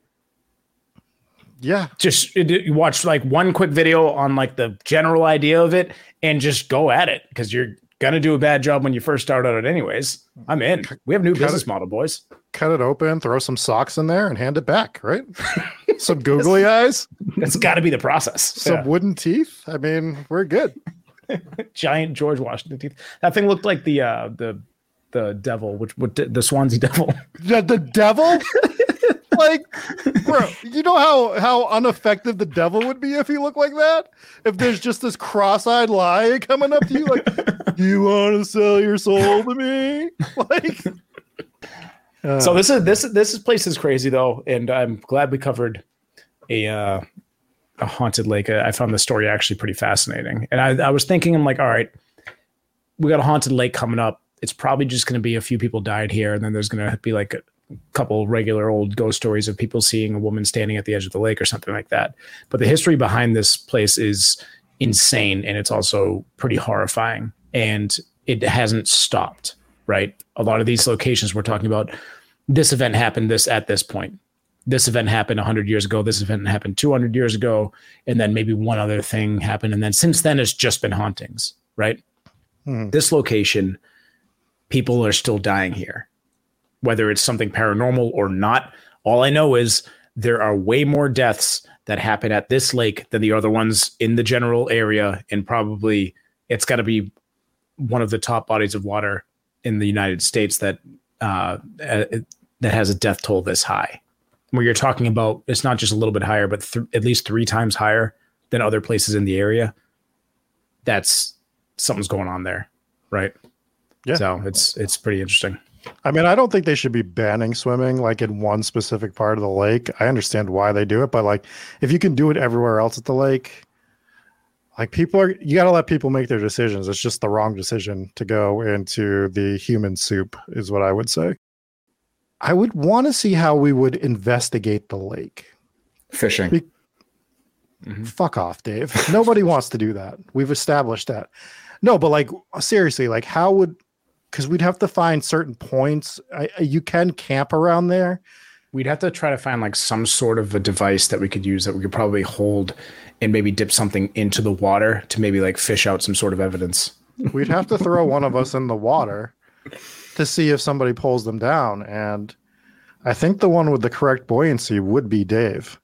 Yeah. Just it, you watch like one quick video on like the general idea of it and just go at it, because you're gonna do a bad job when you first start out it anyways. I'm in. We have a new cut business it, model, boys. Cut it open, throw some socks in there and hand it back, right? Some googly that's, eyes. That's got to be the process. Some yeah. wooden teeth. I mean, we're good. Giant George Washington teeth. That thing looked like the uh, the the devil, which what the Swansea devil. The, the devil? Like, bro, you know how how ineffective the devil would be if he looked like that? If there's just this cross-eyed lion coming up to you like, do you want to sell your soul to me? Like, uh, so this is this this place is crazy though, and I'm glad we covered a uh, a haunted lake. I found the story actually pretty fascinating, and I, I was thinking, I'm like, all right, we got a haunted lake coming up. It's probably just going to be a few people died here, and then there's going to be like a couple regular old ghost stories of people seeing a woman standing at the edge of the lake or something like that. But the history behind this place is insane, and it's also pretty horrifying. And it hasn't stopped, right? A lot of these locations we're talking about, this event happened this at this point. This event happened one hundred years ago. This event happened two hundred years ago. And then maybe one other thing happened. And then since then, it's just been hauntings, right? Hmm. This location, people are still dying here, whether it's something paranormal or not. All I know is there are way more deaths that happen at this lake than the other ones in the general area. And probably it's got to be one of the top bodies of water in the United States that uh, that has a death toll this high, where you're talking about it's not just a little bit higher, but th- at least three times higher than other places in the area. That's something's going on there, right? Yeah. So it's it's pretty interesting. I mean, I don't think they should be banning swimming like in one specific part of the lake. I understand why they do it, but like if you can do it everywhere else at the lake. Like people are, you got to let people make their decisions. It's just the wrong decision to go into the human soup is what I would say. I would want to see how we would investigate the lake. Fishing. Be- mm-hmm. Fuck off, Dave. Nobody wants to do that. We've established that. No, but like seriously, like how would, because we'd have to find certain points. I, you can camp around there. We'd have to try to find like some sort of a device that we could use that we could probably hold and maybe dip something into the water to maybe like fish out some sort of evidence. We'd have to throw one of us in the water to see if somebody pulls them down. And I think the one with the correct buoyancy would be Dave.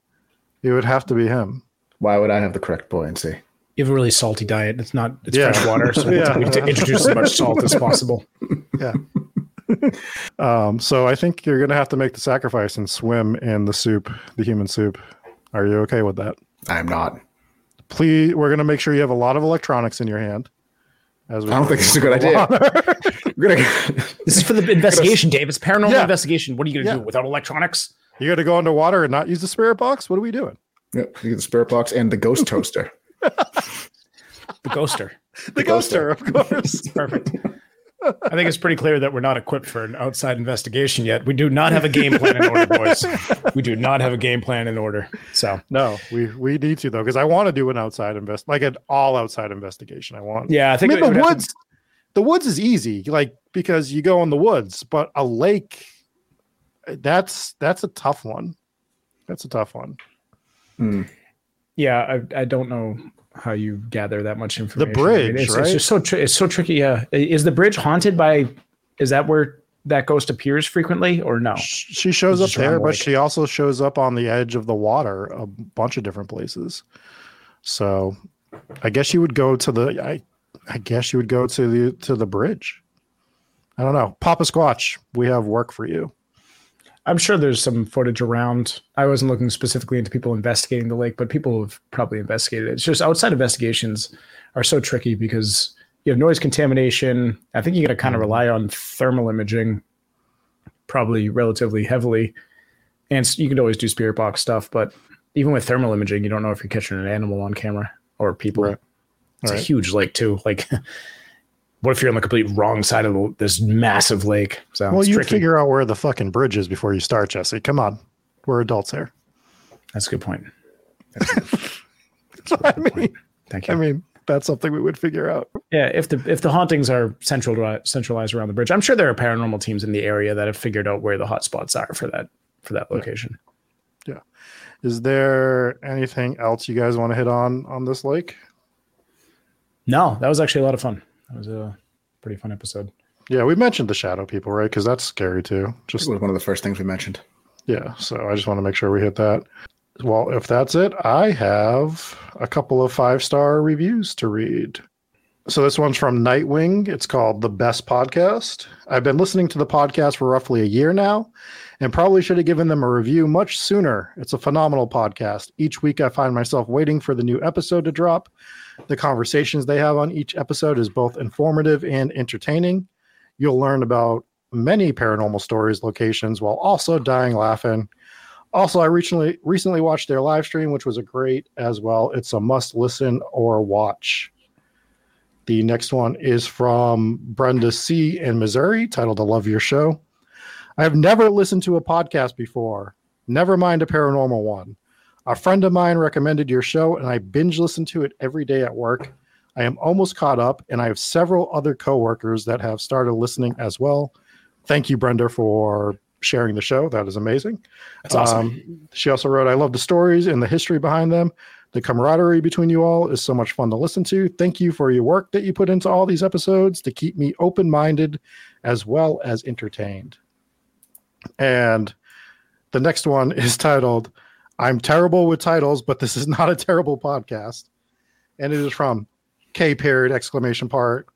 It would have to be him. Why would I have the correct buoyancy? You have a really salty diet. It's not, it's yeah. fresh water. So yeah. we have to introduce as much salt as possible. Yeah. Um, so I think you're going to have to make the sacrifice and swim in the soup, the human soup. Are you okay with that? I'm not. Please, we're going to make sure you have a lot of electronics in your hand. As we I don't think it's a good idea. Gonna, this is for the investigation, gonna, Dave. It's paranormal yeah. investigation. What are you going to yeah. do without electronics? You got to go underwater and not use the spirit box? What are we doing? Yep, you get the spirit box and the ghost toaster. The ghoster. The, the ghoster, ghoster, of course. Perfect. I think it's pretty clear that we're not equipped for an outside investigation yet. We do not have a game plan in order, boys. We do not have a game plan in order. So no, we we need to though, because I want to do an outside invest, like an all outside investigation. I want. Yeah, I think I mean, the woods. To- the woods is easy, like because you go in the woods, but a lake, that's that's a tough one. That's a tough one. Mm. Yeah, I I don't know how you gather that much information. The bridge, I mean, it's, right? It's just so tr- it's so tricky. Yeah, is the bridge haunted by? Is that where that ghost appears frequently, or no? She shows it's up there, but like... she also shows up on the edge of the water a bunch of different places. So, I guess you would go to the. I, I guess you would go to the to the bridge. I don't know, Papa Squatch. We have work for you. I'm sure there's some footage around. I wasn't looking specifically into people investigating the lake, but people have probably investigated it. It's just outside investigations are so tricky because you have noise contamination. I think you got to kind of rely on thermal imaging probably relatively heavily. And you can always do spirit box stuff, but even with thermal imaging, you don't know if you're catching an animal on camera or people. Right. It's right. a huge lake too. Like, what if you're on the complete wrong side of the, this massive lake? So well, you tricky. Figure out where the fucking bridge is before you start, Jesse. Come on, we're adults here. That's a good point. That's, that's what I mean. Point. Thank you. I mean, that's something we would figure out. Yeah, if the if the hauntings are central centralized around the bridge, I'm sure there are paranormal teams in the area that have figured out where the hotspots are for that for that location. Yeah. yeah. Is there anything else you guys want to hit on on this lake? No, that was actually a lot of fun. That was a pretty fun episode. Yeah, we mentioned the shadow people, right? Because that's scary too. Just one of the first things we mentioned. Yeah, so I just want to make sure we hit that. Well, if that's it, I have a couple of five-star reviews to read. So this one's from Nightwing. It's called The Best Podcast. I've been listening to the podcast for roughly a year now and probably should have given them a review much sooner. It's a phenomenal podcast. Each week I find myself waiting for the new episode to drop. The conversations they have on each episode is both informative and entertaining. You'll learn about many paranormal stories, locations, while also dying laughing. Also, I recently recently watched their live stream, which was a great as well. It's a must listen or watch. The next one is from Brenda C. in Missouri, titled I Love Your Show. I have never listened to a podcast before, never mind a paranormal one. A friend of mine recommended your show, and I binge listen to it every day at work. I am almost caught up, and I have several other coworkers that have started listening as well. Thank you, Brenda, for sharing the show. That is amazing. That's awesome. Um, she also wrote, I love the stories and the history behind them. The camaraderie between you all is so much fun to listen to. Thank you for your work that you put into all these episodes to keep me open-minded as well as entertained. And the next one is titled, I'm terrible with titles, but this is not a terrible podcast. And it is from K period exclamation part,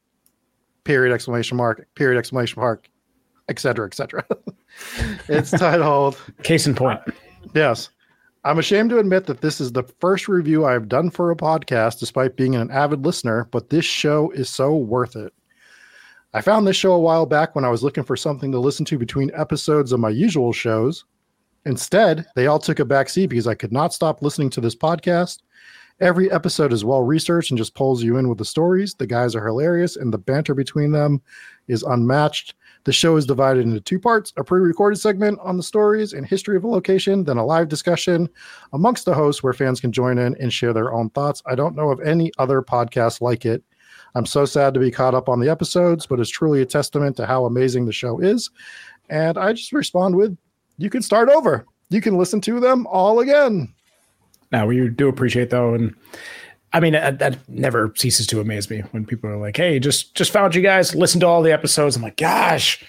period exclamation mark, period exclamation mark, et cetera, et cetera. It's titled... Case in point. Yes. I'm ashamed to admit that this is the first review I've done for a podcast, despite being an avid listener, but this show is so worth it. I found this show a while back when I was looking for something to listen to between episodes of my usual shows. Instead, they all took a backseat because I could not stop listening to this podcast. Every episode is well-researched and just pulls you in with the stories. The guys are hilarious, and the banter between them is unmatched. The show is divided into two parts, a pre-recorded segment on the stories and history of a location, then a live discussion amongst the hosts where fans can join in and share their own thoughts. I don't know of any other podcast like it. I'm so sad to be caught up on the episodes, but it's truly a testament to how amazing the show is. And I just respond with, you can start over. You can listen to them all again. Now, we do appreciate, though, and... I mean, that never ceases to amaze me when people are like, hey, just just found you guys, listen to all the episodes. I'm like, gosh.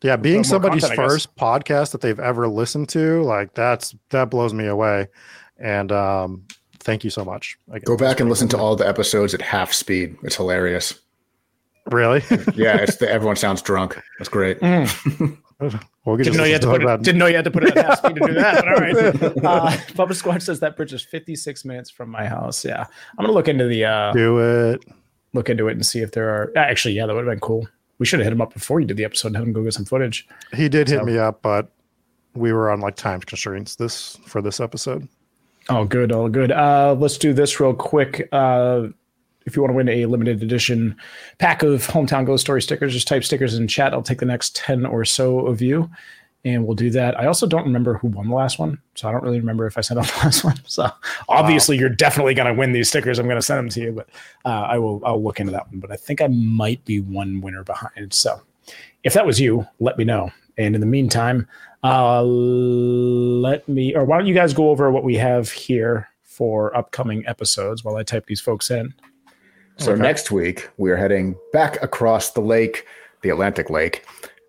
Yeah, being somebody's content, first podcast that they've ever listened to, like that's that blows me away. And um, thank you so much. Go back and listen to all the episodes at half speed. It's hilarious. Really? Yeah, it's the, everyone sounds drunk. That's great. Mm. We'll didn't, know you had to put it, didn't know you had to put it at half speed to do that, but all right. Uh, Bubba Squatch says that bridge is fifty-six minutes from my house. Yeah. I'm going to look into the... Uh, do it. Look into it and see if there are... Actually, yeah, that would have been cool. We should have hit him up before you did the episode and have him go get some footage. He did so. hit me up, but we were on like time constraints this for this episode. Oh, good. All good. Uh, let's do this real quick. Uh, If you want to win a limited edition pack of Hometown Ghost Story stickers, just type stickers in chat. I'll take the next ten or so of you, and we'll do that. I also don't remember who won the last one, so I don't really remember if I sent out the last one. So obviously, wow. You're definitely going to win these stickers. I'm going to send them to you, but uh, I will. I'll look into that one. But I think I might be one winner behind. So if that was you, let me know. And in the meantime, uh, let me or why don't you guys go over what we have here for upcoming episodes while I type these folks in. So okay. Next week, we are heading back across the lake, the Atlantic Lake,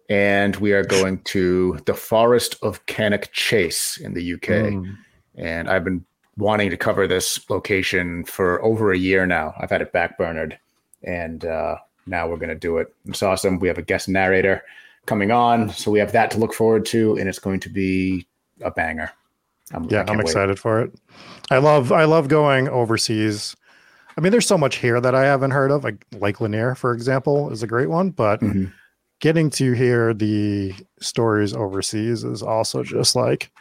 and we are going to the forest of Cannock Chase in the U K. Mm. And I've been wanting to cover this location for over a year now. I've had it backburnered, and uh, now we're going to do it. It's awesome. We have a guest narrator coming on, so we have that to look forward to, and it's going to be a banger. I'm, yeah, I'm excited wait. for it. I love, I love going overseas. I mean, there's so much here that I haven't heard of, like Lake Lanier, for example, is a great one, but mm-hmm. getting to hear the stories overseas is also just like,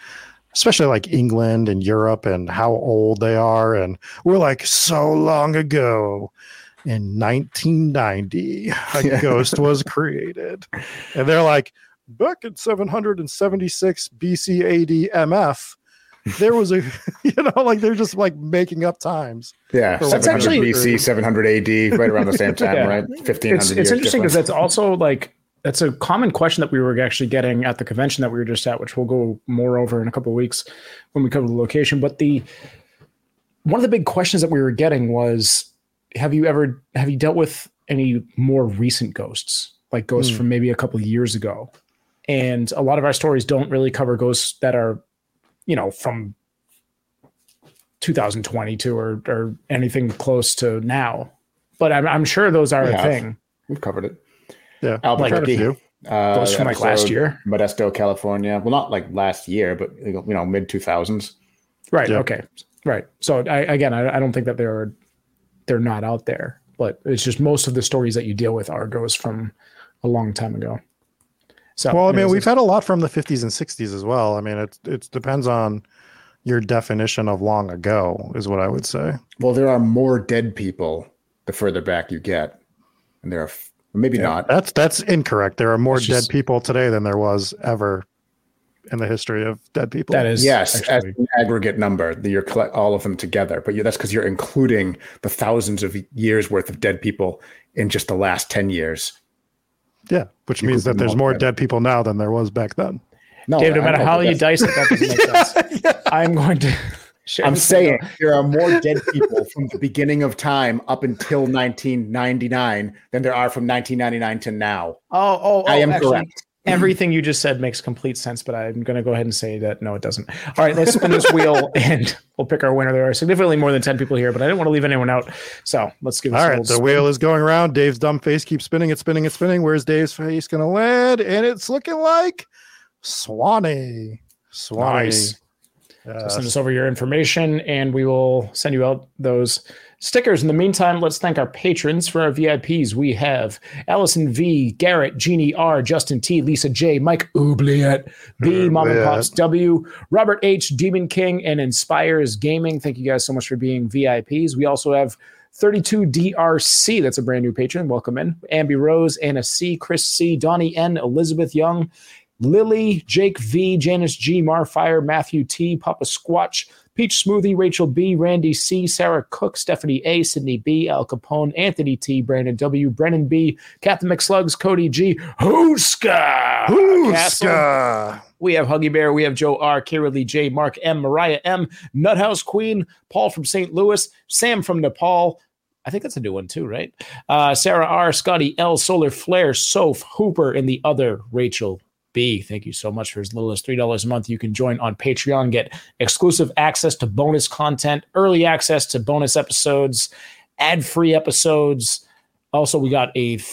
especially like England and Europe and how old they are. And we're like, so long ago in nineteen ninety, a ghost was created. And they're like, back in seven hundred seventy-six B C A D M F, there was a, you know, like they're just like making up times. Yeah, that's actually B C, seven hundred A D, right around the same time, yeah. Right? fifteen hundred It's, it's years interesting because that's also like, that's a common question that we were actually getting at the convention that we were just at, which we'll go more over in a couple of weeks when we cover the location. But the, one of the big questions that we were getting was, have you ever, have you dealt with any more recent ghosts, like ghosts mm. from maybe a couple of years ago? And a lot of our stories don't really cover ghosts that are, you know, from two thousand twenty-two or, or anything close to now, but I'm, I'm sure those are yeah, a thing. We've covered it. Yeah. Albuquerque. Like uh, those from like last year. Modesto, California. Well, not like last year, but you know, mid two thousands. Right. Yeah. Okay. Right. So I, again, I, I don't think that they're, they're not out there, but it's just most of the stories that you deal with are ghosts from a long time ago. So, well, I mean, we've had a lot from the fifties and sixties as well. I mean, it it depends on your definition of long ago is what I would say. Well, there are more dead people the further back you get. And there are maybe yeah, not. That's that's incorrect. There are more it's dead just, people today than there was ever in the history of dead people. That is yes, actually, as an aggregate number. You're collect all of them together. But you, that's because you're including the thousands of years worth of dead people in just the last ten years. Yeah, which you means that there's more better. dead people now than there was back then. No, Dave, no matter how you dice it, that doesn't make yeah, sense. Yeah. I'm going to... I'm saying there are more dead people from the beginning of time up until nineteen ninety-nine than there are from nineteen ninety-nine to now. Oh, oh, oh I am actually, correct. Everything you just said makes complete sense, but I'm going to go ahead and say that no, it doesn't. All right, let's spin this wheel and we'll pick our winner. There are significantly more than ten people here, but I didn't want to leave anyone out. So let's give it a All right, the spin. Wheel is going around. Dave's dumb face keeps spinning. It's spinning. It's spinning. Where's Dave's face going to land? And it's looking like Swanee. Swanee. Nice. Uh, so send us over your information and we will send you out those stickers. In the meantime, let's thank our patrons. For our V I Ps, we have Allison V, Garrett, Jeannie R, Justin T, Lisa J, Mike Oubliette, B, Mom and Pops W, Robert H, Demon King, and Inspires Gaming. Thank you guys so much for being V I Ps. We also have thirty-two D R C, that's a brand new patron. Welcome in. Amby Rose, Anna C, Chris C, Donnie N, Elizabeth Young, Lily, Jake V, Janice G, Marfire, Matthew T, Papa Squatch, Peach Smoothie, Rachel B, Randy C, Sarah Cook, Stephanie A, Sydney B, Al Capone, Anthony T, Brandon W, Brennan B, Captain McSlugs, Cody G, Hooska, Hooska. We have Huggy Bear, we have Joe R, Kira Lee J, Mark M, Mariah M, Nuthouse Queen, Paul from Saint Louis, Sam from Nepal. I think that's a new one too, right? Uh, Sarah R, Scotty L, Solar Flare, Soph, Hooper, and the other Rachel B. Thank you so much. For as little as three dollars a month, you can join on Patreon, get exclusive access to bonus content, early access to bonus episodes, ad-free episodes. Also, we got a, th-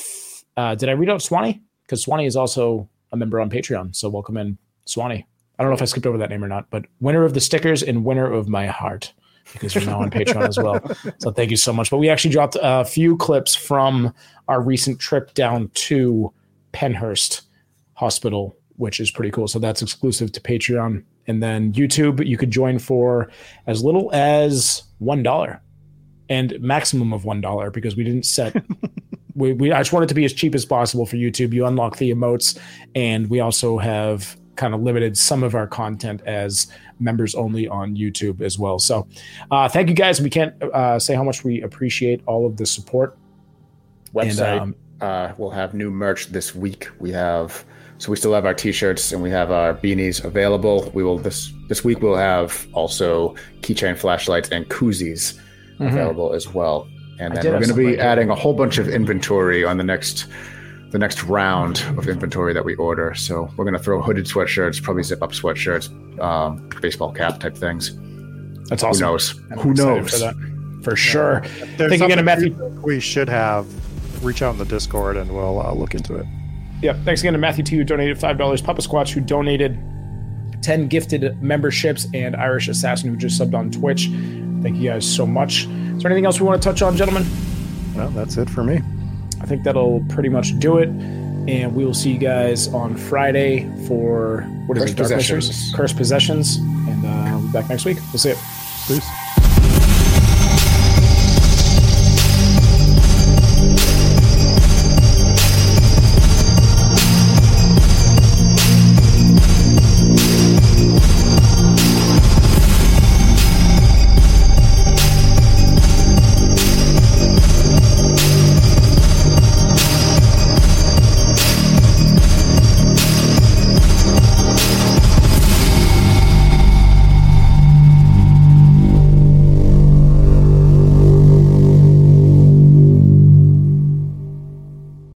uh, did I read out Swanee? Because Swanee is also a member on Patreon. So welcome in, Swanee. I don't know if I skipped over that name or not, but winner of the stickers and winner of my heart, because we're now on Patreon as well. So thank you so much. But we actually dropped a few clips from our recent trip down to Pennhurst Hospital, which is pretty cool. So that's exclusive to Patreon. And then YouTube, you could join for as little as one dollar and maximum of one dollar, because we didn't set we, we I just want it to be as cheap as possible for YouTube. You unlock the emotes, and we also have kind of limited some of our content as members only on YouTube as well. So uh thank you guys. We can't uh say how much we appreciate all of the support. Website, and, um, uh we'll have new merch this week. We have So we still have our t-shirts and we have our beanies available. We will this this week we'll have also keychain flashlights and koozies mm-hmm. available as well. And then we're going to be adding a whole bunch of inventory on the next the next round of inventory that we order. So we're going to throw hooded sweatshirts, probably zip-up sweatshirts, um, baseball cap type things. That's awesome. Who knows? I'm Who knows? For, that. for sure. Yeah. If there's Thinking something Matthew- we should have, reach out in the Discord and we'll uh, look into it. Yep. Thanks again to Matthew T, who donated five dollars, Papa Squatch, who donated ten gifted memberships, and Irish Assassin, who just subbed on Twitch. Thank you guys so much. Is there anything else we want to touch on, gentlemen? Well, that's it for me. I think that'll pretty much do it. and we will see you guys on Friday for what is it? Dark Possessions. Cursed Possessions, and uh, we'll be back next week. We'll see you. Peace.